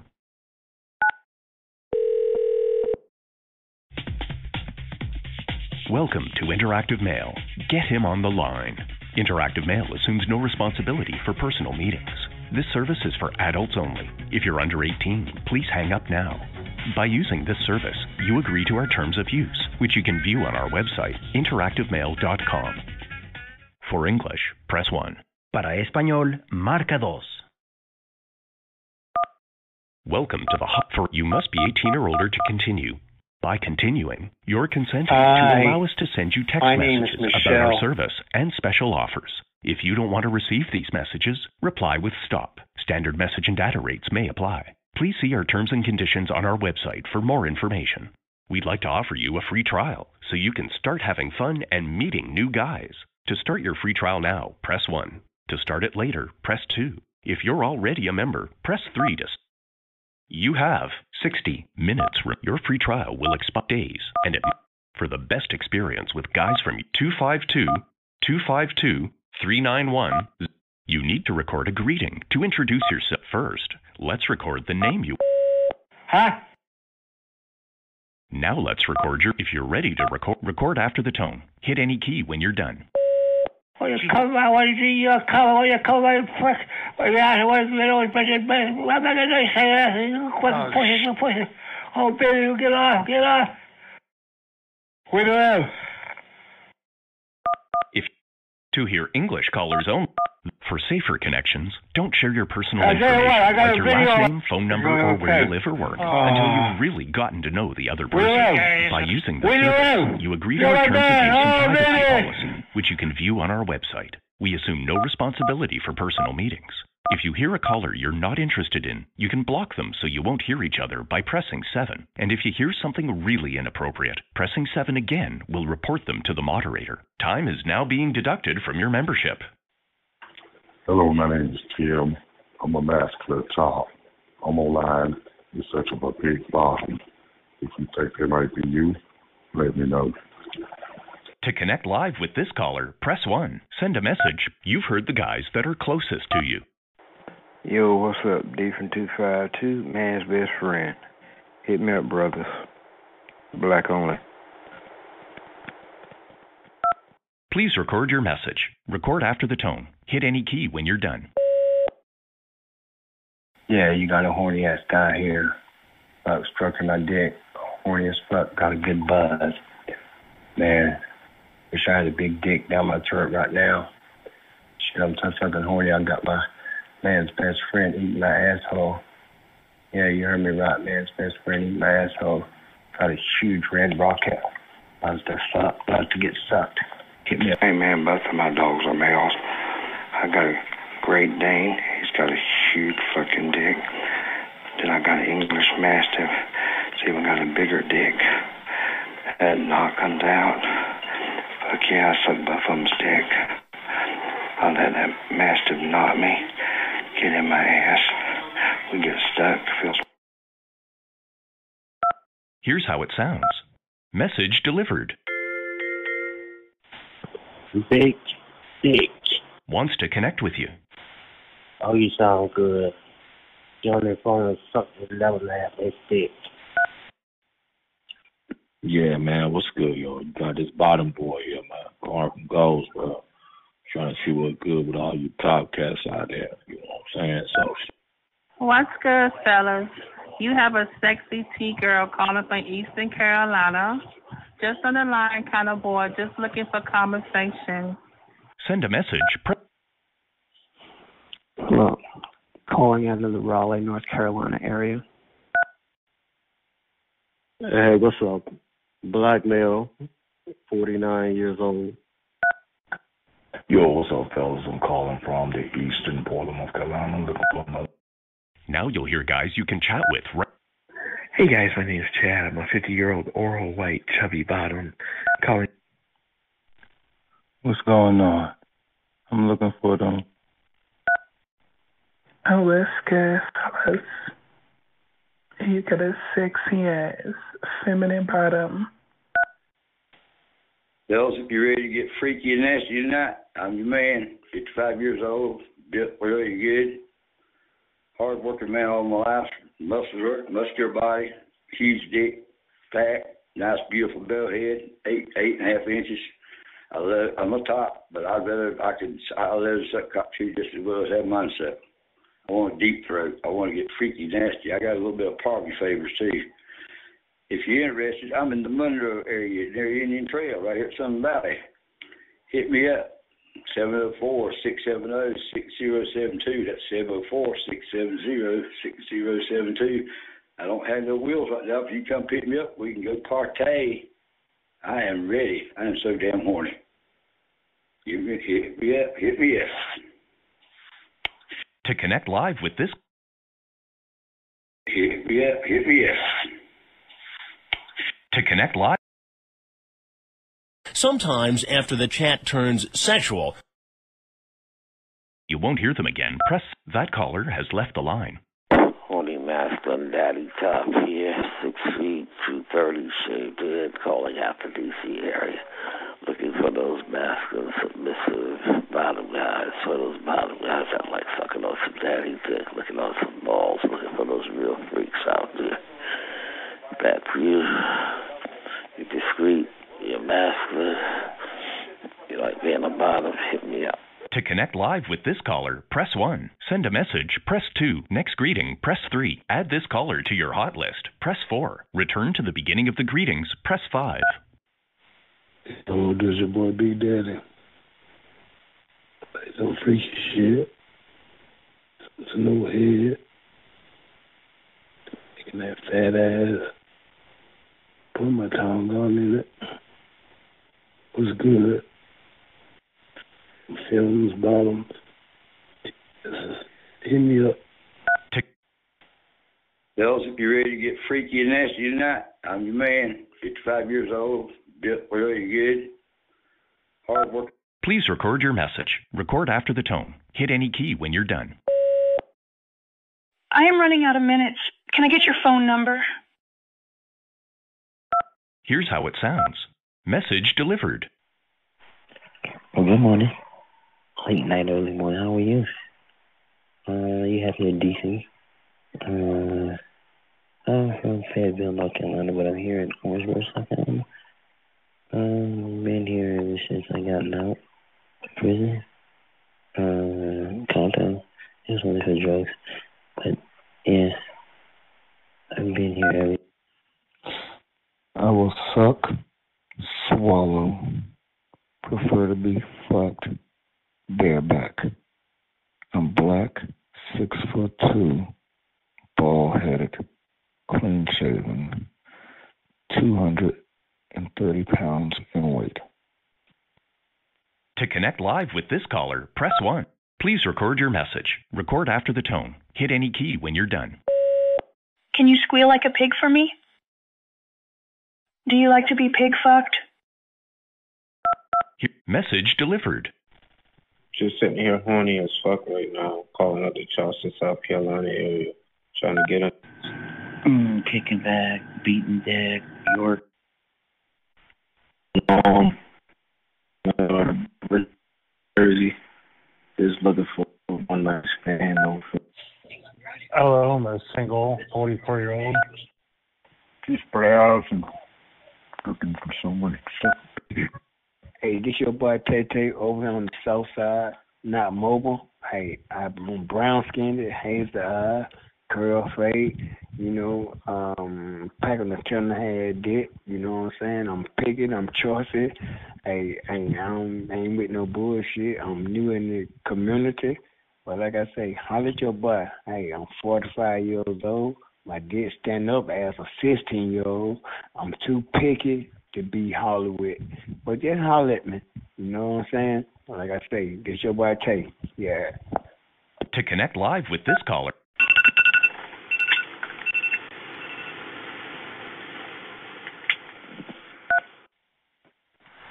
Welcome to Interactive Mail. Get him on the line. Interactive Mail assumes no responsibility for personal meetings. This service is for adults only. If you're under eighteen, please hang up now. By using this service, you agree to our terms of use, which you can view on our website, interactive mail dot com. For English, press one. Para español, marca dos. Welcome to the hot for you must be eighteen or older to continue. By continuing, you're consenting Hi. to allow us to send you text My messages about our service and special offers. If you don't want to receive these messages, reply with stop. Standard message and data rates may apply. Please see our terms and conditions on our website for more information. We'd like to offer you a free trial so you can start having fun and meeting new guys. To start your free trial now, press one. To start it later, press two. If you're already a member, press three to... You have sixty minutes. Your free trial will expire days and it... For the best experience with guys from two five two, two five two, three nine one... You need to record a greeting to introduce yourself first. Let's record the name you... Huh? Now let's record your... If you're ready to record, record after the tone. Hit any key when you're done. Oh, baby, get off, get off. Wait a If to hear English callers only... For safer connections, don't share your personal information like your last name, phone number, or where you live or work until you've really gotten to know the other person. By using this service, you agree to our terms of use and privacy policy, which you can view on our website. We assume no responsibility for personal meetings. If you hear a caller you're not interested in, you can block them so you won't hear each other by pressing seven. And if you hear something really inappropriate, pressing seven again will report them to the moderator. Time is now being deducted from your membership. Hello, my name is Tim. I'm a masculine top. I'm online in search of a big bottom. If you think that might be you, let me know. To connect live with this caller, press one. Send a message. You've heard the guys that are closest to you. Yo, what's up? D from two five two, man's best friend. Hit me up, brothers. Black only. Please record your message. Record after the tone. Hit any key when you're done. Yeah, you got a horny ass guy here. Fuck, stroking my dick. Horny as fuck. Got a good buzz. Man, wish I had a big dick down my throat right now. Shit, I'm so fucking horny. I got my man's best friend eating my asshole. Yeah, you heard me right, man's best friend eating my asshole. Got a huge red rocket. About to suck, about to get sucked. Hit me up. Hey man, both of my dogs are males. I got a Great Dane. He's got a huge fucking dick. Then I got an English Mastiff. It's even got a bigger dick. That knock comes out. Fuck yeah, I sucked both of them's dick. I let that Mastiff knock me. Get in my ass. We get stuck. Feels. Here's how it sounds. Message delivered. Big dick. Wants to connect with you. Oh, you sound good. Get on the phone and suck the level half that dick. Yeah, man, what's good, yo? You got this bottom boy here, man. Going from goals, bro. Trying to see what's good with all you top cats out there. You know what I'm saying? So. What's good, fellas? You have a sexy T-girl calling from Eastern Carolina. Just on the line, kind of bored, just looking for conversation. Send a message. Hello. Calling out of the Raleigh, North Carolina area. Hey, what's up? Black male, forty-nine years old. Yo, what's up, fellas? I'm calling from the eastern part of North Carolina. Looking for another. Now you'll hear guys you can chat with. Hey guys, my name is Chad. I'm a fifty-year-old oral white chubby bottom. Calling. What's going on? I'm looking for them. Oh, let's guess. Let's. You got a sexy ass, feminine bottom. Fellas, if you're ready to get freaky and nasty tonight, I'm your man. fifty-five years old, built really good. Hard-working man all my life, muscular, muscular body, huge dick, fat, nice, beautiful belt head, eight, eight and a half inches. I love, I'm a top, but I'd rather I could I let it suck cock too just as well as have mine suck. I want a deep throat. I want to get freaky nasty. I got a little bit of party favors too. If you're interested, I'm in the Monroe area near Indian Trail, right here at Sun Valley. Hit me up. seven oh four, six seven oh, six oh seven two. That's seven oh four, six seven oh, six oh seven two. I don't have no wheels right now. If you come pick me up, we can go partay. I am ready. I am so damn horny. You can hit me up. Hit me up. To connect live with this. Hit me up. Hit me up. To connect live. Sometimes after the chat turns sexual, you won't hear them again. Press that caller has left the line. Holy Masculine Daddy Top here, six feet, two thirty, shaved head, calling out the D C area, looking for those masculine submissive bottom guys, for those bottom guys that like sucking on some daddy dick, looking on some balls, looking for those real freaks out there. Back to you. You're discreet. You're masculine. You like being a bottom, hit me up. To connect live with this caller, press one. Send a message, press two. Next greeting, press three. Add this caller to your hot list, press four. Return to the beginning of the greetings, press five. Hello, this is your boy Big Daddy. Play some freaky shit. Snow head. Making that fat ass. Put my tongue on in it. Was good. Films, bottom. Hit me up. Fellas, if you're ready to get freaky and nasty tonight, I'm your man. fifty-five years old, built really good, hard work. Please record your message. Record after the tone. Hit any key when you're done. I am running out of minutes. Can I get your phone number? Here's how it sounds. Message delivered. Well, good morning. Late night, early morning. How are you? Uh, you have me in D C. Uh, I'm from Fayetteville, North Carolina, but I'm here in Orangeburg, South Carolina. Um, been here ever since I got out of prison. Uh, compound. It was only for drugs, but yeah, I've been here every. I will suck, swallow. prefer to be fucked bareback. I'm black, six foot two, bald-headed, clean-shaven, two hundred thirty pounds in weight. To connect live with this caller, press one. Please record your message. Record after the tone. Hit any key when you're done. Can you squeal like a pig for me? Do you like to be pig fucked? Message delivered. Just sitting here horny as fuck right now, calling up the Charleston, South Carolina area, trying to get a... Mm, kicking back, beating dick, York. No. No. Jersey. Just looking for one last stand over. Hello, I'm a single forty-four-year-old. Just browsing, looking for someone to suck. Hey, this your boy Tay-Tay over on the south side. Not mobile. Hey, I'm brown-skinned. It haze the eye, curl fade. You know, um, packing the turning head dick. You know what I'm saying? I'm picking. I'm choicy. Hey, I ain't, ain't with no bullshit. I'm new in the community. But like I say, holler at your boy. Hey, I'm forty-five years old. My dick stand up as a sixteen-year-old. I'm too picky to be Hollywood. But just holler at me. You know what I'm saying? Like I say, this your boy Tay. Yeah. To connect live with this caller.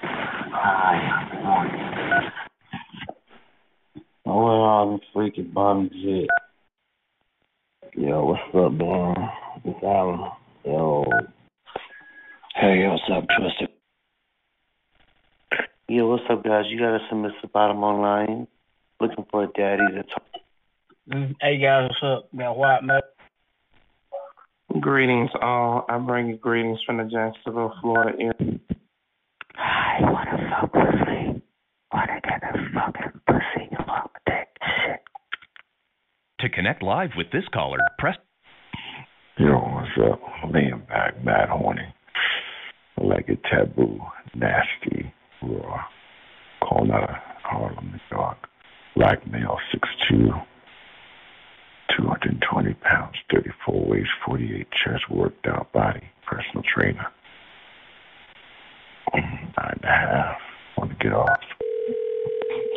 Hi. Oh, all this freaking bum shit. Yo, what's up, man? It's Alan. Yo. Hey, what's up, Twisted? Yo, what's up, guys? You gotta submit the bottom online. Looking for a daddy that's... Mm. Hey, guys, what's up? Now, white man. Greetings, all. I bring you greetings from the Jacksonville, Florida area. I wanna fuck with me. Wanna get a fucking pussy. Fuck that shit. To connect live with this caller, press... Yo, what's up? Laying back, bad horny. Like a taboo, nasty, raw. Calling out of Harlem, New York. Black male, six foot two, two hundred twenty pounds, thirty-four waist, forty-eight chest, worked out body, personal trainer. Nine and a half. Want to get off?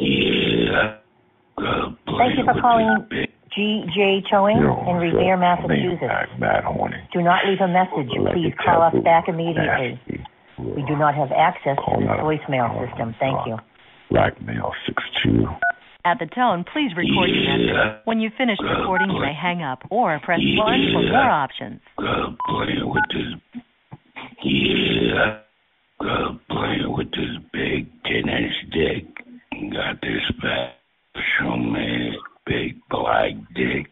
Yeah. Thank you for calling G J Towing in Revere, Massachusetts. Do not leave a message. Please call us back immediately. We do not have access to this voicemail system. Thank you. Black male, six foot two. At the tone, please record your message. When you finish recording, you may hang up or press one for more options. Go playing with this. Yeah. Go playing with this big ten inch dick. Got this special man. Big black dick,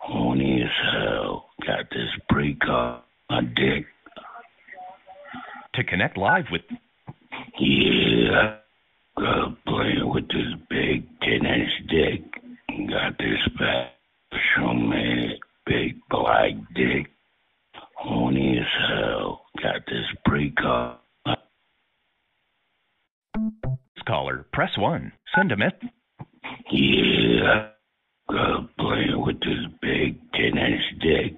horny as hell. Got this pre-cut dick. To connect live with... Yeah. Go playing with this big ten inch dick. Got this special man. Big black dick, horny as hell. Got this pre-cut. Caller, press one. Send a message. Yeah, go playing with this big ten inch dick.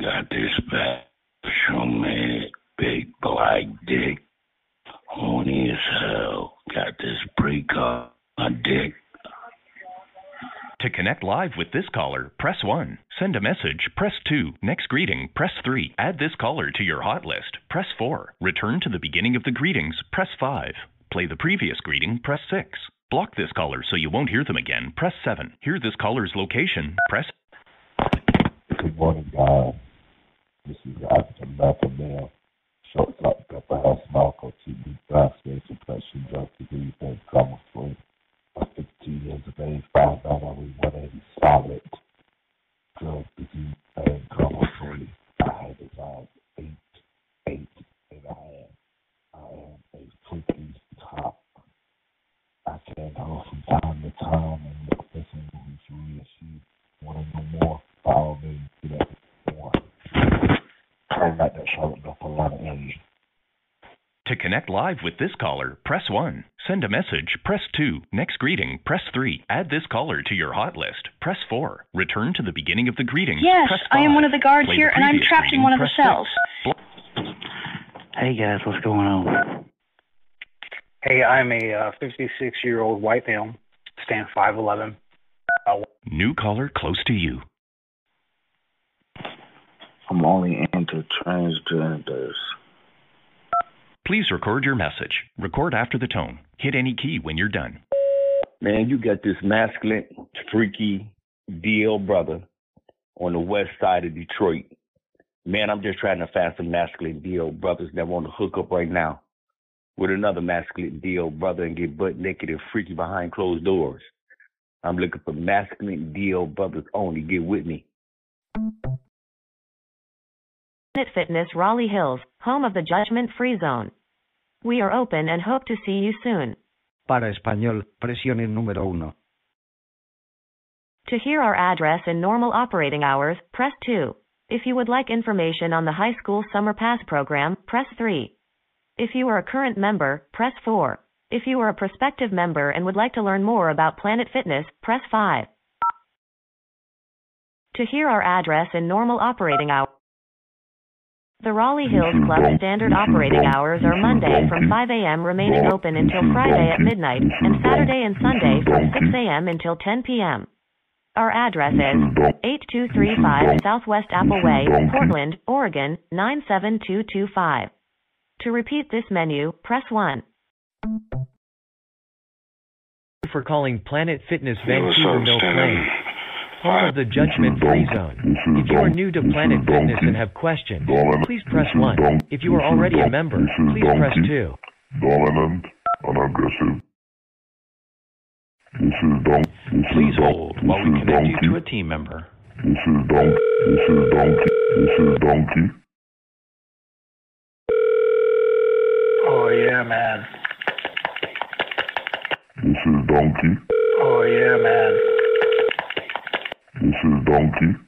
Got this special man, big black dick, horny as hell. Got this pre-cut dick. To connect live with this caller, press one. Send a message, press two. Next greeting, press three. Add this caller to your hot list, press four. Return to the beginning of the greetings, press five. Play the previous greeting, press six. Block this caller so you won't hear them again. Press seven. Hear this caller's location. Press... Good morning, guys. This is African Mecca Male. Short top, Pepper House, Malco, T V, Brownstone, Suppression, Drug, Degree, Third, Common, Floyd. I'm fifteen years of age, five nine, I weigh one eighty, solid. Drug, Degree, Third, Common, Floyd. I have a size eight, eight, and I am, I am a freaky top. I can go from time to time and look for someone who's real. She want to know more. Follow me to that one. I like that Charlotte, North Carolina area. To connect live with this caller, press one. Send a message, press two. Next greeting, press three. Add this caller to your hot list, press four. Return to the beginning of the greeting, yes, press five. I am one of the guards Play here, the and I'm trapped greeting, in one of the cells. Six. Hey, guys, what's going on? Hey, I'm a fifty-six-year-old uh, white male, stand five eleven. Uh, New caller close to you. I'm only into transgenders. Please record your message. Record after the tone. Hit any key when you're done. Man, you got this masculine, freaky D L brother on the west side of Detroit. Man, I'm just trying to find some masculine D L brothers that want to hook up right now with another masculine D L brother and get butt naked and freaky behind closed doors. I'm looking for masculine D L brothers only. Get with me. Planet Fitness Raleigh Hills, home of the judgment-free zone. We are open and hope to see you soon. Para español, presione número uno. To hear our address in normal operating hours, press two. If you would like information on the high school summer pass program, press three. If you are a current member, press four. If you are a prospective member and would like to learn more about Planet Fitness, press five. To hear our address in normal operating hours. The Raleigh Hills Club standard operating hours are Monday from five a m remaining open until Friday at midnight, and Saturday and Sunday from six a m until ten p m Our address is eighty-two thirty-five Southwest Apple Way, Portland, Oregon, nine seven two two five. To repeat this menu, press one. Thank you for calling Planet Fitness Vancouver Mill Plain, home of the judgment-free zone. If you are new to Planet Fitness and have questions, please press one. If you are already a member, please press two. Please hold while we connect you to a team member. This is Donkey. This is Donkey. This is Donkey. Oh, yeah, man. This is Donkey. Oh, yeah, man. This is Donkey.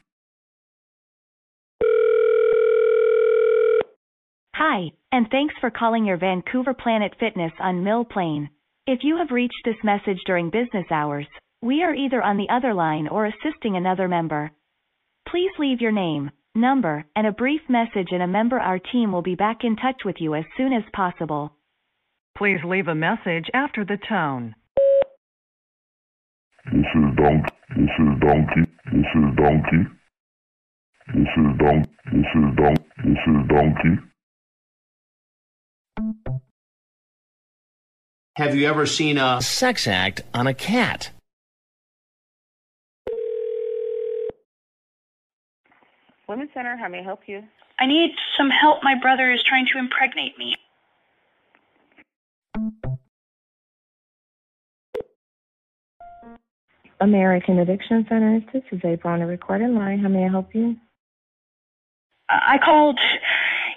Hi, and thanks for calling your Vancouver Planet Fitness on Mill Plain. If you have reached this message during business hours, we are either on the other line or assisting another member. Please leave your name, number, and a brief message, and a member of our team will be back in touch with you as soon as possible. Please leave a message after the tone. This is Donkey. This is Donkey. This is Donkey. This is Donkey. This is Donkey. This is Donkey. Have you ever seen a sex act on a cat? Women's Center, how may I help you? I need some help. My brother is trying to impregnate me. American Addiction Center, this is April on a recorded line. How may I help you? I called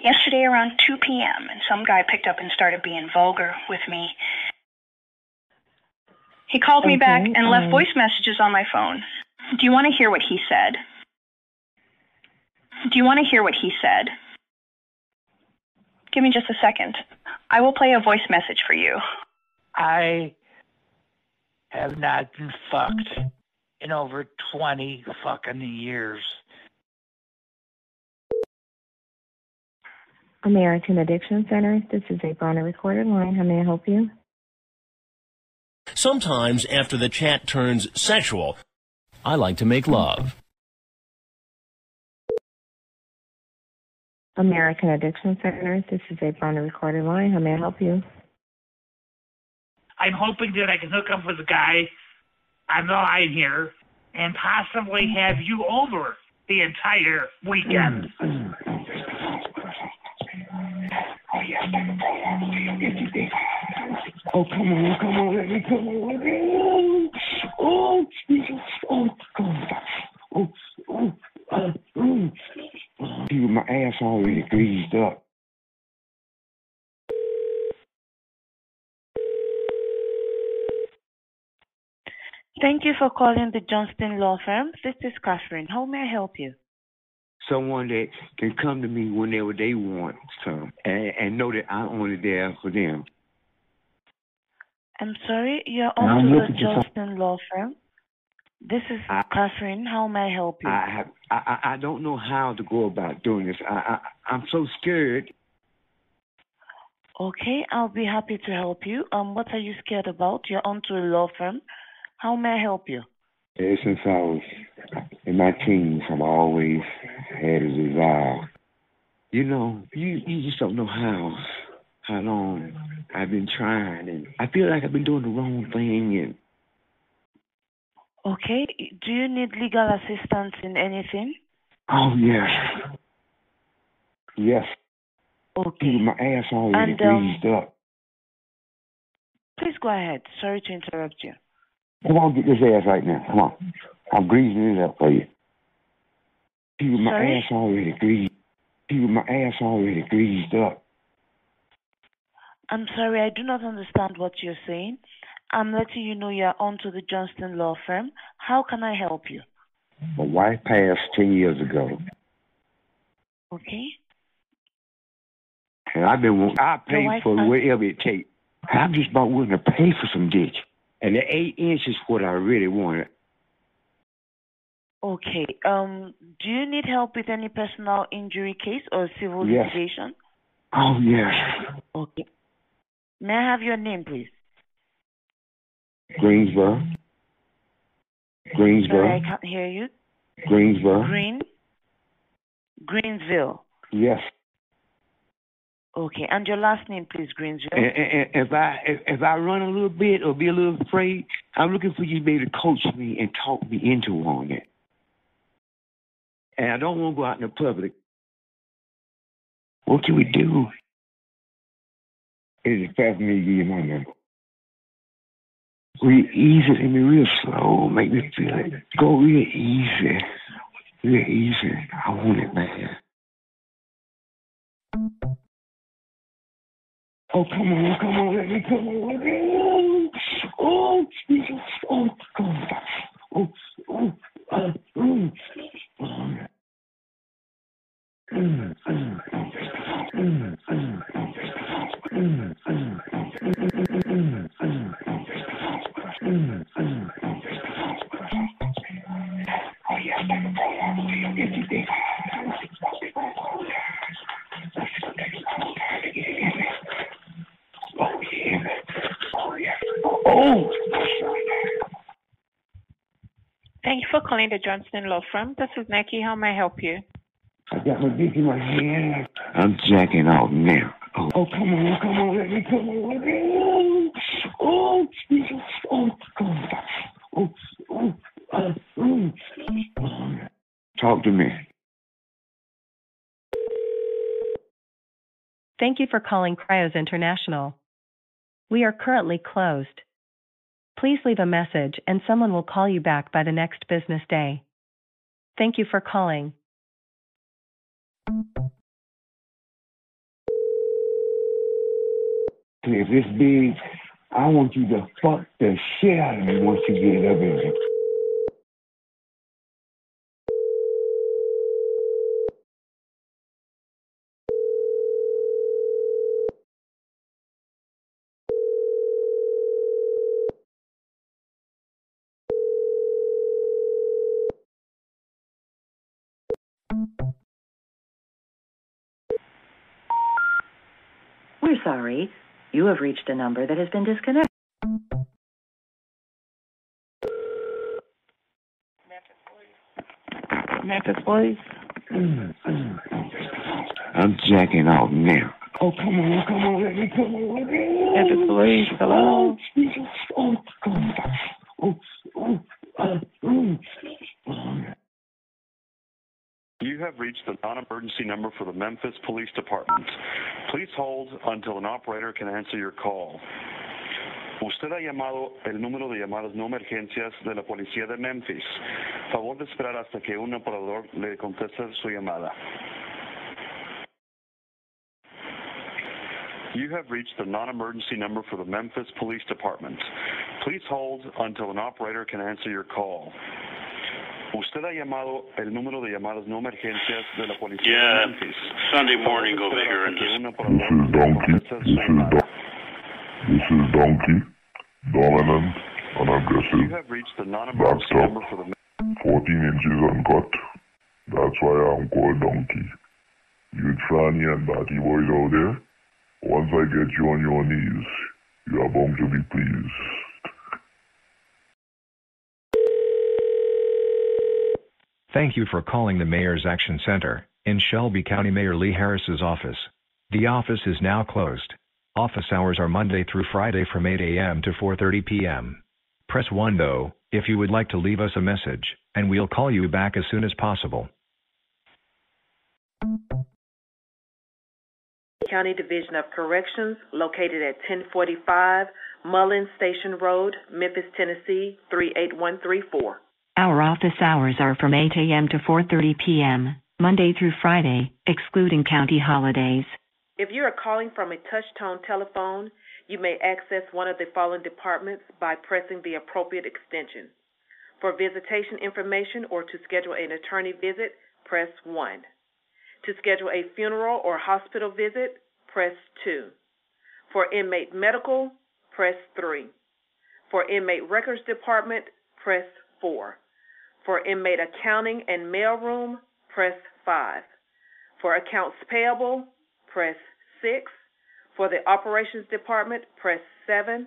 yesterday around two p m and some guy picked up and started being vulgar with me. He called okay, me back and um, left voice messages on my phone. Do you want to hear what he said? Do you want to hear what he said? Give me just a second. I will play a voice message for you. I have not been fucked in over twenty fucking years. American Addiction Center, this is April on a recorded line. How may I help you? Sometimes after the chat turns sexual, I like to make love. American Addiction Center, this is April on a recorded line. How may I help you? I'm hoping that I can hook up with a guy on the line here and possibly have you over the entire weekend. Oh, yeah. Oh, come on, come on, let me come on. Oh, Jesus. Oh, God. Oh, oh, oh, oh. Dude, my ass already greased up. Thank you for calling the Johnston Law Firm. This is Catherine. How may I help you? someone that can come to me whenever they want some and, and know that I'm only there for them. I'm sorry, you're on to the Johnston Law Firm. This is I, Catherine. How may I help you? I, have, I I don't know how to go about doing this. I, I I'm so scared. Okay, I'll be happy to help you. Um, what are you scared about? You're on to a law firm. How may I help you? Ever since I was in my teens, I've always had a desire. You know, you you just don't know how how long I've been trying, and I feel like I've been doing the wrong thing and. Okay. Do you need legal assistance in anything? Oh, yes. Yes. Okay. Dude, my ass already and, um, greased up. Please go ahead. Sorry to interrupt you. Come on, get this ass right now. Come on. I'm greasing it up for you. Dude, my Sorry? ass already greased. Dude, my ass already greased up. I'm sorry. I do not understand what you're saying. I'm letting you know you're on to the Johnston Law Firm. How can I help you? My wife passed ten years ago. Okay. And I've been, I pay for has... whatever it takes. I'm just about willing to pay for some dick. And the eight inch is what I really wanted. Okay. Um, do you need help with any personal injury case or civil yes. litigation? Oh, yes. Okay. May I have your name, please? Greensboro. Greensboro. Sorry, I can't hear you. Greensboro. Green. Greensville. Yes. Okay, and your last name, please, Greensville. And, and, and if I if, if I run a little bit or be a little afraid, I'm looking for you maybe to coach me and talk me into on it. And I don't want to go out in the public. What can we do? Is it fair for me to give you my number? Real easy, and be real slow. Make me feel it. Go real easy. Real easy. I want it, man. Oh, come on, come on, let me come on. Oh, Jesus. Oh, come on. Oh, oh, oh, oh, oh. Thank you for calling the Johnston Law Firm. This is Nikki. How may I help you? I got my dick in my hand. I'm jacking off now. Oh, oh come on, come on, let me come on. Oh, Jesus. Oh, come on. Oh, oh, oh, oh, oh. Talk to me. Thank you for calling Cryos International. We are currently closed. Please leave a message and someone will call you back by the next business day. Thank you for calling. If it's big, I want you to fuck the shit out of me once you get up in it. We're sorry. You have reached a number that has been disconnected. Memphis Boys. I'm jacking off now. Oh, come on, come on, let me come on. Memphis Boys, hello? Oh, come on. Oh, oh, oh, oh, oh. You have reached the non-emergency number for the Memphis Police Department. Please hold until an operator can answer your call. Usted ha llamado el número de llamadas no emergencias de la policía de Memphis. Favor de esperar hasta que un operador le conteste su llamada. You have reached the non-emergency number for the Memphis Police Department. Please hold until an operator can answer your call. Usted ha llamado el número de llamadas no emergencias de la policía. Yeah, Sunday morning over here. This is Donkey. This is Donkey. This is Donkey. Dominant and aggressive. Backed up. fourteen inches uncut. That's why I'm called Donkey. You tranny and batty boys out there, once I get you on your knees, you are bound to be pleased. Thank you for calling the Mayor's Action Center in Shelby County. Mayor Lee Harris's office. The office is now closed. Office hours are Monday through Friday from eight A M to four thirty P M Press one though, if you would like to leave us a message, and we'll call you back as soon as possible. County Division of Corrections, located at ten forty-five Mullins Station Road, Memphis, Tennessee, three eight one three four. Our office hours are from eight A M to four thirty P M, Monday through Friday, excluding county holidays. If you are calling from a touch-tone telephone, you may access one of the following departments by pressing the appropriate extension. For visitation information or to schedule an attorney visit, press one. To schedule a funeral or hospital visit, press two. For inmate medical, press three. For inmate records department, press four. For inmate accounting and mailroom, press five. For accounts payable, press six. For the operations department, press seven.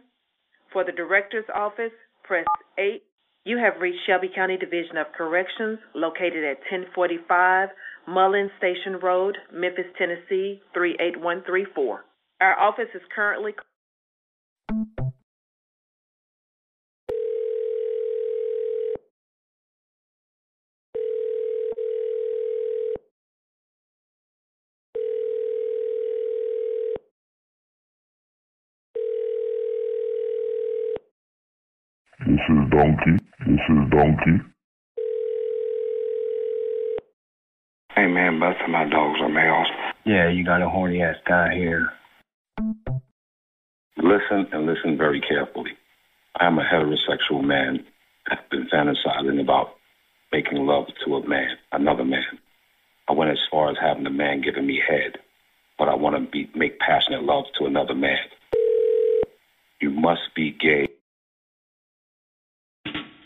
For the director's office, press eight. You have reached Shelby County Division of Corrections, located at ten forty-five Mullins Station Road, Memphis, Tennessee, three eight one three four. Our office is currently closed. This is Donkey. This is Donkey. Hey man, both of my dogs are males. Yeah, you got a horny ass guy here. Listen and listen very carefully. I'm a heterosexual man. I've been fantasizing about making love to a man, another man. I went as far as having a man giving me head, but I want to be, make passionate love to another man. You must be gay.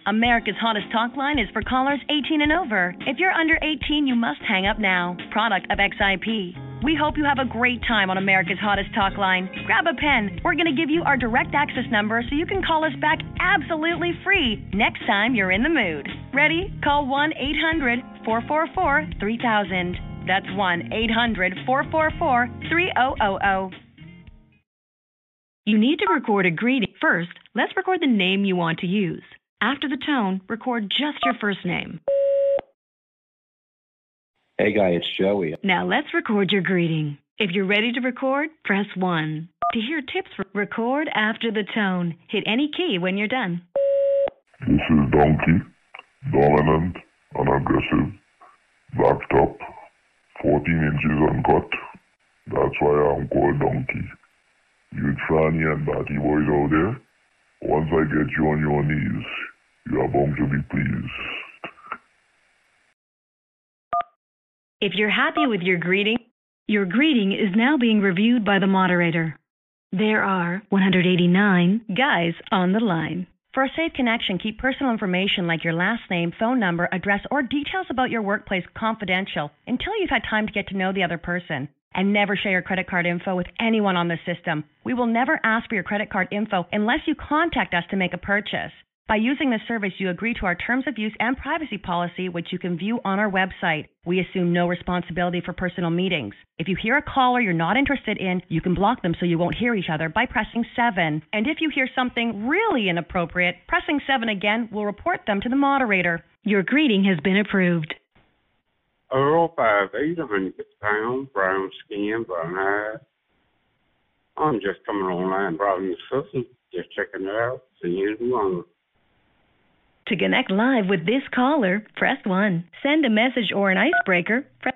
America's Hottest Talk Line is for callers eighteen and over. If you're under eighteen, you must hang up now. Product of X I P. We hope you have a great time on America's Hottest Talk Line. Grab a pen. We're going to give you our direct access number so you can call us back absolutely free next time you're in the mood. Ready? Call one eight hundred four four four three thousand. That's one eight hundred four four four three thousand. You need to record a greeting. First, let's record the name you want to use. After the tone, record just your first name. Hey, guy, it's Joey. Now let's record your greeting. If you're ready to record, press one. To hear tips, record after the tone. Hit any key when you're done. This is Donkey, dominant and aggressive, backed up, fourteen inches uncut. That's why I'm called Donkey. You tranny and batty boys out there, once I get you on your knees, you are bound to be pleased. If you're happy with your greeting, your greeting is now being reviewed by the moderator. There are one hundred eighty-nine guys on the line. For a safe connection, keep personal information like your last name, phone number, address, or details about your workplace confidential until you've had time to get to know the other person. And never share your credit card info with anyone on the system. We will never ask for your credit card info unless you contact us to make a purchase. By using this service, you agree to our terms of use and privacy policy, which you can view on our website. We assume no responsibility for personal meetings. If you hear a caller you're not interested in, you can block them so you won't hear each other by pressing seven. And if you hear something really inappropriate, pressing seven again will report them to the moderator. Your greeting has been approved. Earl, five eight, one hundred pounds, brown skin, brown eyes. I'm just coming online, browsing the system, just checking it out, seeing who's on. To connect live with this caller, press one. Send a message or an icebreaker. Press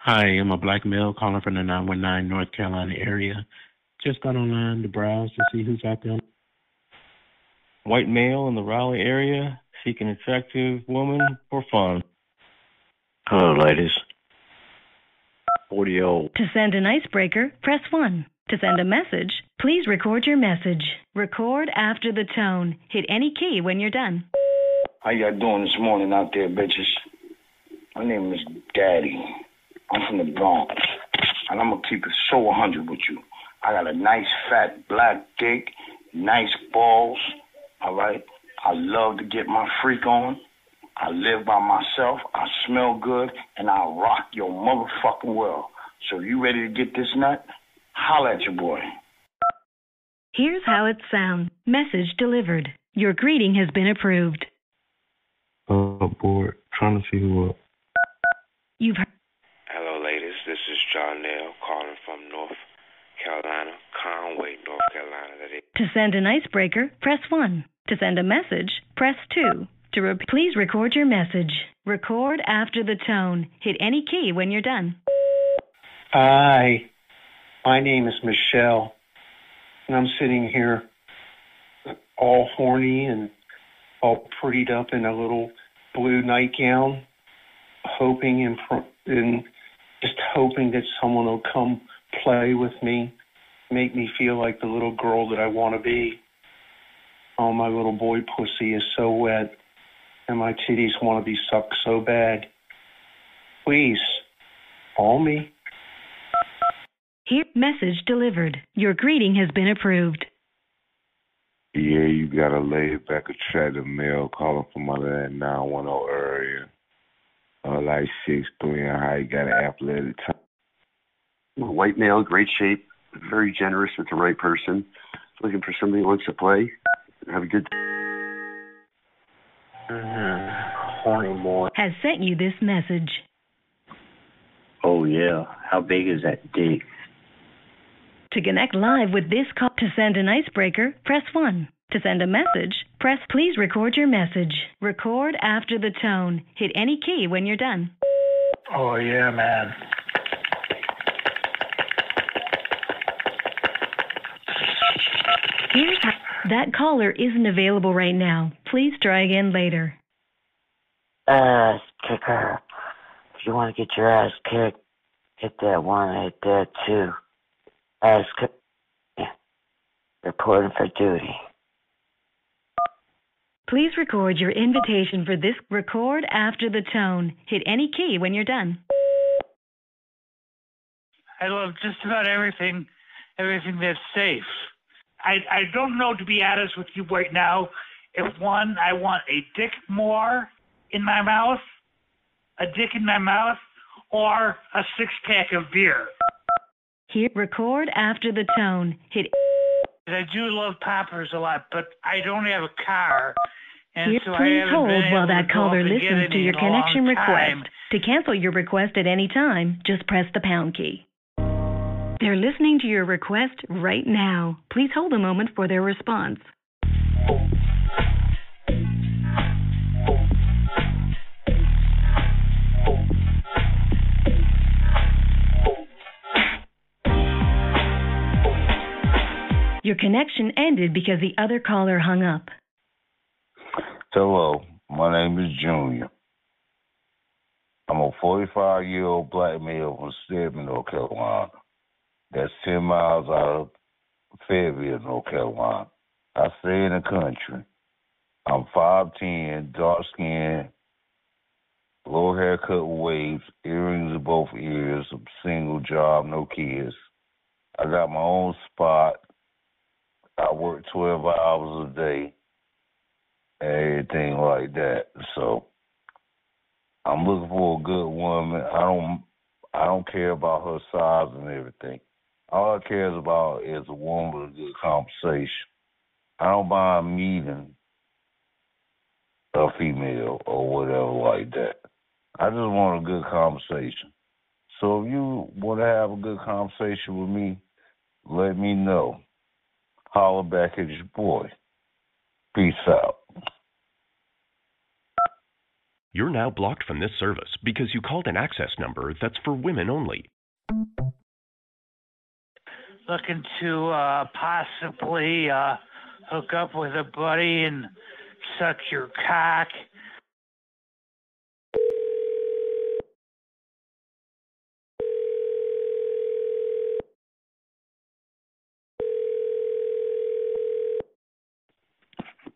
Hi, I'm a black male calling from the nine one nine North Carolina area. Just got online to browse to see who's out there. White male in the Raleigh area. seek an attractive woman for fun. Hello, ladies. forty-year-old. To send an icebreaker, press one. To send a message, please record your message. Record after the tone. Hit any key when you're done. How y'all doing this morning out there, bitches? My name is Daddy. I'm from the Bronx. And I'm going to keep it so one hundred with you. I got a nice, fat, black dick, nice balls, all right? I love to get my freak on. I live by myself. I smell good, and I rock your motherfucking world. So if you ready to get this nut, holla at your boy. Here's how it sounds. Message delivered. Your greeting has been approved. Uh, bored. Trying to see who up. You've heard. Hello, ladies. This is John Nail calling from North Carolina, Conway, North Carolina. That is. To send an icebreaker, press one. To send a message, press two. To re- please record your message. Record after the tone. Hit any key when you're done. Hi, my name is Michelle, and I'm sitting here all horny and all prettied up in a little blue nightgown, hoping and, pr- and just hoping that someone will come play with me, make me feel like the little girl that I want to be. Oh, my little boy pussy is so wet, and my titties want to be sucked so bad. Please, call me. Here, message delivered. Your greeting has been approved. Yeah, you got a laid-back attractive male calling from out of that nine one zero area. Uh, like six three and high, got an athletic time. White male, great shape, very generous with the right person. Looking for somebody who wants to play. Have a good day. Mm-hmm. Horny boy. Has sent you this message. Oh, yeah. How big is that dick? To connect live with this call, to send an icebreaker, press one. To send a message, press please record your message. Record after the tone. Hit any key when you're done. Oh, yeah, man. Here's how. That caller isn't available right now. Please try again later. Ass kicker. If you want to get your ass kicked, hit that one, hit that two. Ass kick. Yeah. Reporting for duty. Please record your invitation for this. Record after the tone. Hit any key when you're done. I love just about everything, everything that's safe. I, I don't know, to be honest with you right now, if, one, I want a dick more in my mouth, a dick in my mouth, or a six-pack of beer. Here, record after the tone. Hit. I do love poppers a lot, but I don't have a car, and Here, so I haven't hold been able while that to caller listens to your connection request. To cancel your request at any time, just press the pound key. They're listening to your request right now. Please hold a moment for their response. Your connection ended because the other caller hung up. Hello, my name is Junior. I'm a forty-five-year-old black male from Stedman, North Carolina. That's ten miles out of Fayetteville, North Carolina. I stay in the country. I'm five ten, dark-skinned, low haircut waves, earrings in both ears, single job, no kids. I got my own spot. I work twelve hours a day and everything like that. So I'm looking for a good woman. I don't, I don't care about her size and everything. All I care about is a woman with a good conversation. I don't mind meeting a female or whatever like that. I just want a good conversation. So if you want to have a good conversation with me, let me know. Holler back at your boy. Peace out. You're now blocked from this service because you called an access number that's for women only. Looking to uh, possibly uh, hook up with a buddy and suck your cock.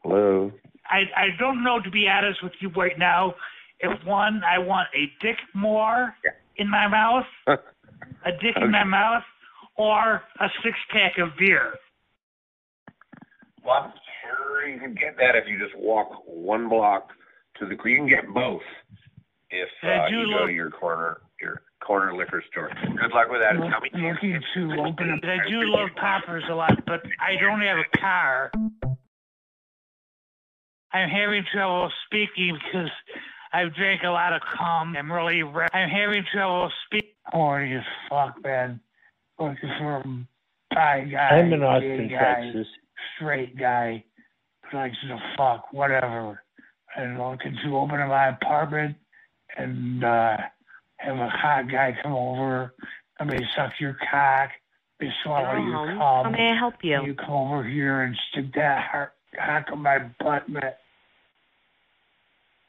Hello? I, I don't know, to be honest with you right now, if one, I want a dick more yeah. in my mouth, a dick okay. in my mouth, or a six-pack of beer. Well, I'm sure you can get that if you just walk one block to the... You can get both if uh, you go to your corner your corner liquor store. Good luck with that. Look, it's coming. Looking to open up. I do love poppers a lot, but I don't have a car. I'm having trouble speaking because I've drank a lot of cum. I'm really... Ra I'm having trouble speaking. Horny as fuck, man. Looking for a guy, I'm in Austin, guy, Texas. Straight guy. Likes to fuck, whatever. I'm looking to open up my apartment and uh, have a hot guy come over. I'm going to suck your cock. They swallow your cum. How may I help you? You come over here and stick that hot, hot on my butt, man.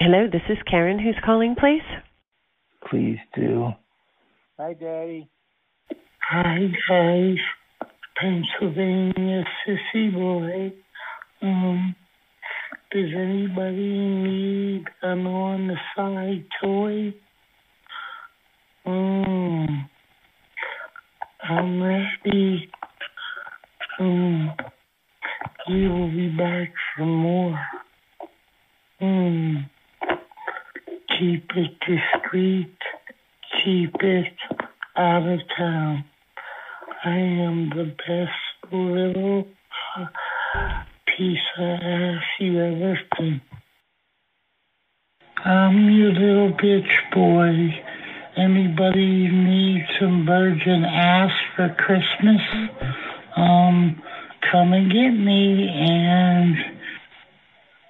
Hello, this is Karen. Who's calling, please? Please do. Hi, Daddy. Hi, guys. Pennsylvania sissy boy. Um, does anybody need an on-the-side toy? Um, I'm ready. Um, we will be back for more. Um, keep it discreet. Keep it out of town. I am the best little piece of ass you ever seen. I'm your little bitch boy. Anybody need some virgin ass for Christmas? Um, come and get me, and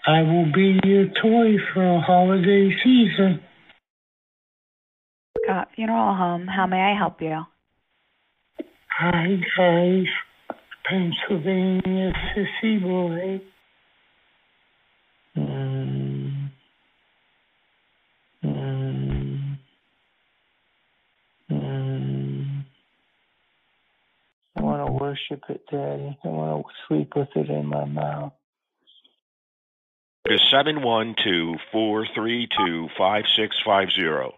I will be your toy for a holiday season. Got funeral home. How may I help you? Hi, guys. Pennsylvania sissy boy. Mm. Mm. Mm. I want to worship it, Daddy. I want to sleep with it in my mouth. It's seven one two, four three two, five six five zero.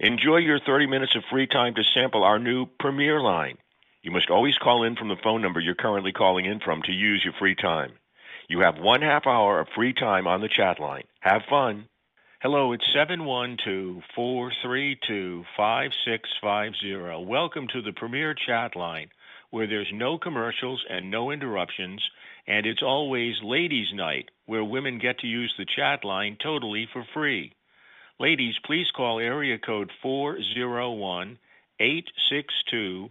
Enjoy your thirty minutes of free time to sample our new Premier line. You must always call in from the phone number you're currently calling in from to use your free time. You have one half hour of free time on the chat line. Have fun. Hello, it's seven one two, four three two, five six five zero. Welcome to the Premier chat line, where there's no commercials and no interruptions, and it's always ladies' night, where women get to use the chat line totally for free. Ladies, please call area code four zero one, eight six two, eight six two.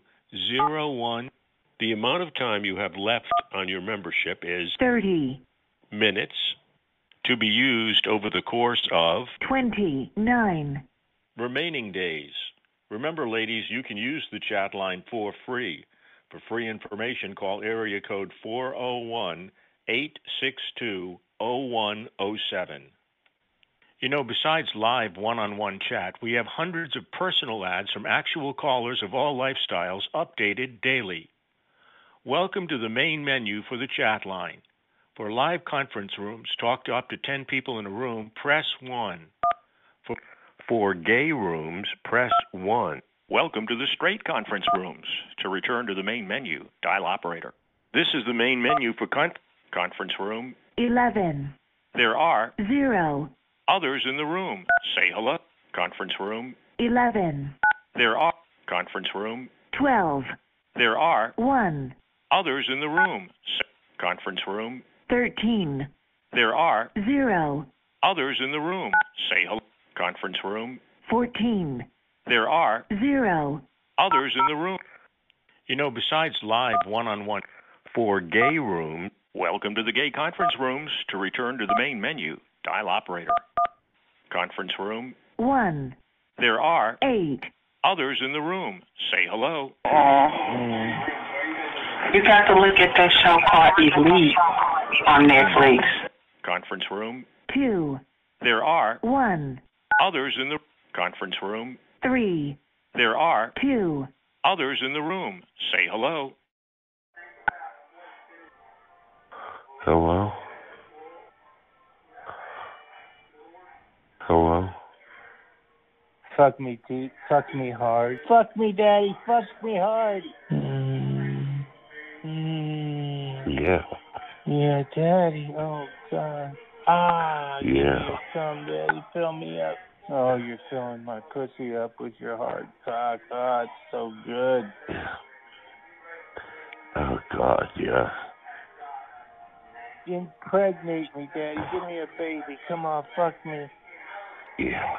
Zero one. The amount of time you have left on your membership is thirty minutes to be used over the course of twenty-nine remaining days. Remember, ladies, you can use the chat line for free. For free information, call area code four zero one, eight six two, zero one zero seven. You know, besides live one-on-one chat, we have hundreds of personal ads from actual callers of all lifestyles updated daily. Welcome to the main menu for the chat line. For live conference rooms, talk to up to ten people in a room, press one. For, for gay rooms, press one. Welcome to the straight conference rooms. To return to the main menu, dial operator. This is the main menu for con conference room eleven. There are zero. Others in the room. Say hello. Conference room eleven. There are. Conference room twelve. There are. one. Others in the room. Say, conference room thirteen. There are. zero. Others in the room. Say hello. Conference room fourteen. There are. zero. Others in the room. You know, besides live one-on-one for gay room. Welcome to the gay conference rooms. To return to the main menu, dial operator. Conference room one. There are eight. Others in the room. Say hello. Uh, you got to look at that show called Elite on Netflix. conference room. Two. There are. One. Others in the conference room. Three. There are. Two. Others in the room. Say hello. Hello. Hello. Fuck me, Pete. Fuck me hard. Fuck me, Daddy. Fuck me hard. Mm. Mm. Yeah. Yeah, Daddy. Oh, God. Ah, yeah. Come, Daddy. Fill me up. Oh, you're filling my pussy up with your hard cock. Ah, it's so good. Yeah. Oh, God, yeah. Impregnate me, Daddy. Give me a baby. Come on, fuck me. Yeah.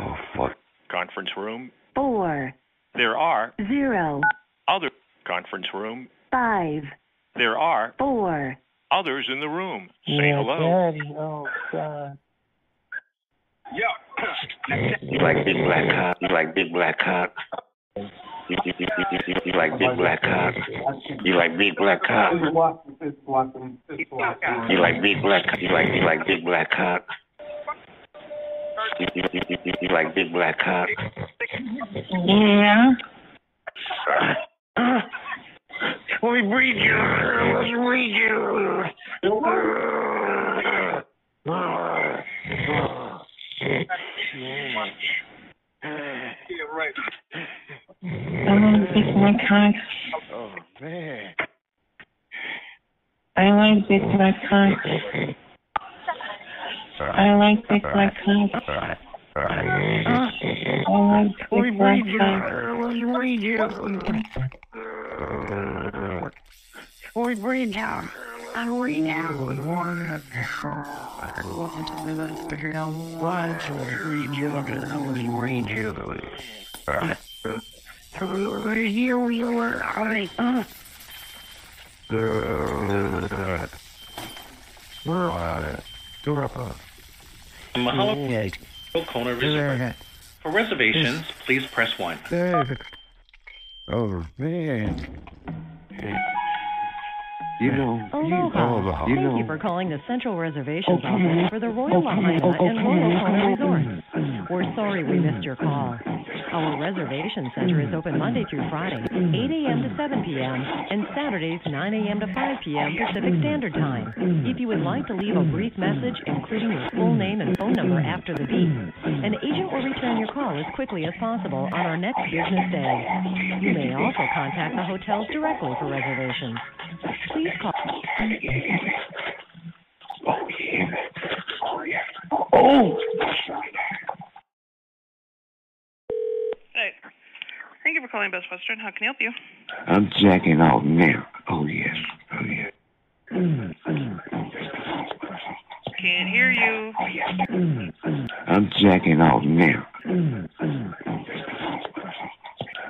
Oh, fuck. Conference room. Four. There are. Zero. Other. Conference room. Five. There are. Four. Others in the room. Say yeah, hello. Daddy. Oh, God. Yeah. You like big black cock. You like big black cock. You, you, you, you, you, you like big black cock. You like big black cock. You like big black cock. You like you like big black cock. You, you, you, you, you like big black cock. Yeah. Let me breed you. Let me breed you. Yeah, right. I like big black cock. Oh, man. I like big black cock. I like big black cock. I like big black cock. We breathe out. I breathe out. Mahalo. For reservations, please press one. Oh, man. You know, oh, you, oh, you thank know. you for calling the Central Reservations oh, Office for the Royal Lahaina oh, oh, and Royal Kona Resorts. We're sorry we missed your call. Our reservation center is open Monday through Friday, eight a.m. to seven p.m., and Saturdays, nine a.m. to five p.m. Pacific Standard Time. If you would like to leave a brief message, including your full name and phone number after the beep, an agent will return your call as quickly as possible on our next business day. You may also contact the hotels directly for reservations. Please call. Oh, yeah. Oh, yeah. Oh! Hey. Thank you for calling Best Western. How can I help you? I'm jacking off now. Oh, yes. Oh, yes. Can't hear you. Oh, yes. I'm jacking off now.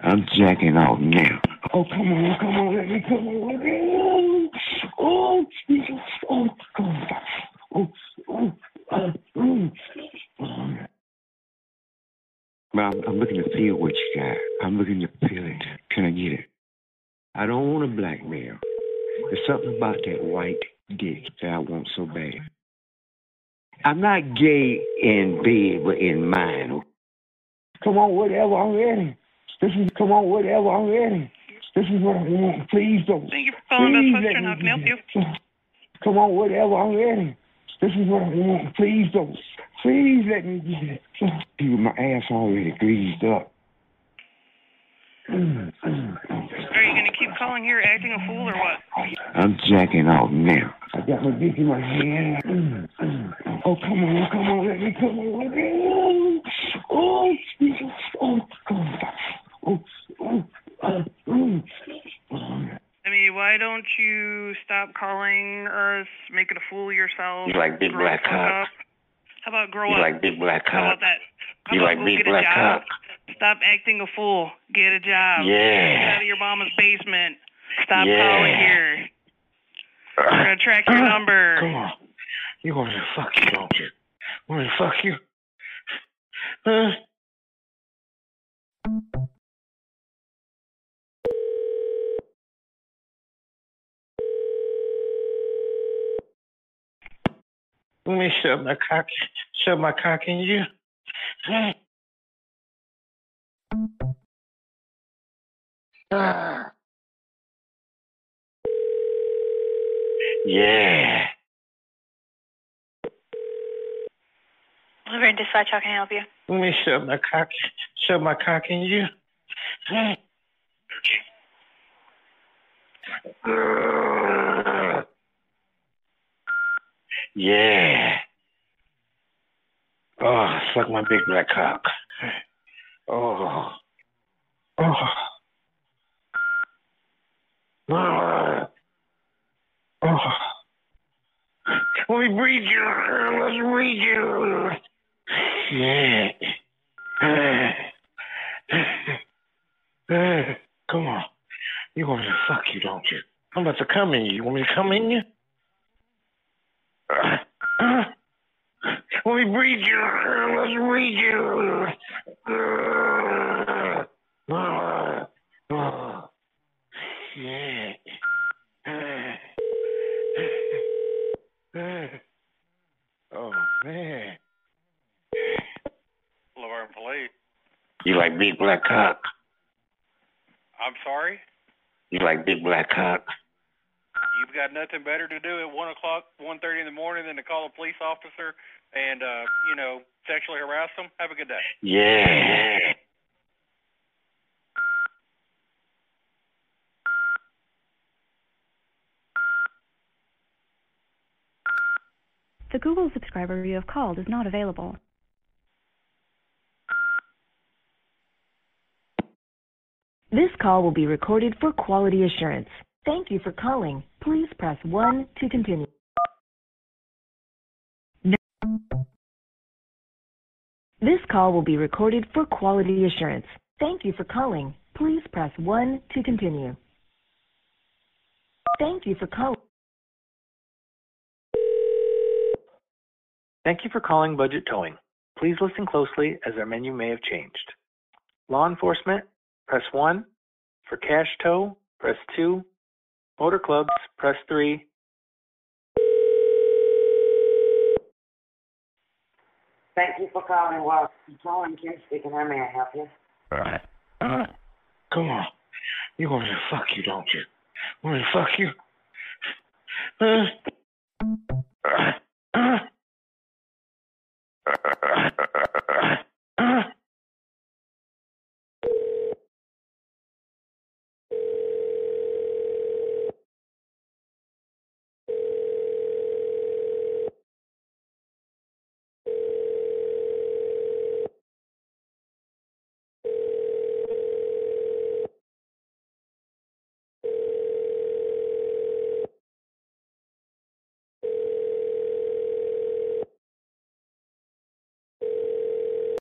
I'm jacking off now. Oh, come on, come on, let me come on, let me. Oh, Jesus. Oh, God. Oh, oh, uh, mm. oh. I'm, I'm looking to feel what you got. I'm looking to feel it. Can I get it? I don't want a black male. There's something about that white dick that I want so bad. I'm not gay in bed, but in mind. Come on, whatever, I'm ready. This is, come on, whatever, I'm ready. This is what I want. Please don't. Thank you for calling Best Western. How can I help you? Come on, whatever. I'm ready. This is what I want. Please don't. Please let me get it. My ass already greased up. Are you going to keep calling here acting a fool or what? I'm jacking off now. I got my dick in my hand. Oh, come on. Come on. Let me come on. Let me. Oh, Jesus. Oh, God. Oh, oh. Uh, mm. I mean, why don't you stop calling us, making a fool of yourself? You like big black cock. How about grow you up? You like big black cock. How about that? How you about like big black cock. Stop acting a fool. Get a job. Yeah. Get out of your mama's basement. Stop yeah. calling here. We're going to track your uh, number. Come on. You want me to fuck you, don't you? You want me to fuck you? Huh? Let me shove my cock, shove my cock in you. Ah. Yeah. We're in dispatch. How can I help you? Let me shove my cock, shove my cock in you. Uh, yeah. Oh, suck my big black cock. Oh. Oh. Oh. Oh. Let me breathe you. Let's breathe you. Yeah. Uh. Uh. Come on. You want me to fuck you, don't you? I'm about to come in you. You want me to come in you? Uh, uh, let me breed you. Uh, let's breed you. Uh, uh, uh, yeah. Uh, uh, oh, man. Laverne Police. You like big black cock? I'm sorry? You like big black cock? You've got nothing better to do at one o'clock, one thirty in the morning than to call a police officer and uh, you know, sexually harass them. Have a good day. Yeah. The Google subscriber you have called is not available. This call will be recorded for quality assurance. Thank you for calling. Please press one to continue. This call will be recorded for quality assurance. Thank you for calling. Please press one to continue. Thank you for calling. Thank you for calling Budget Towing. Please listen closely as our menu may have changed. Law enforcement, press one. For cash tow, press two. Motor clubs, press three. Thank you for calling. Well, I'm calling Kim speaking. How may I help you? All right. All right. Come on. You want me to fuck you, don't you? Want me to fuck you? Uh. Uh.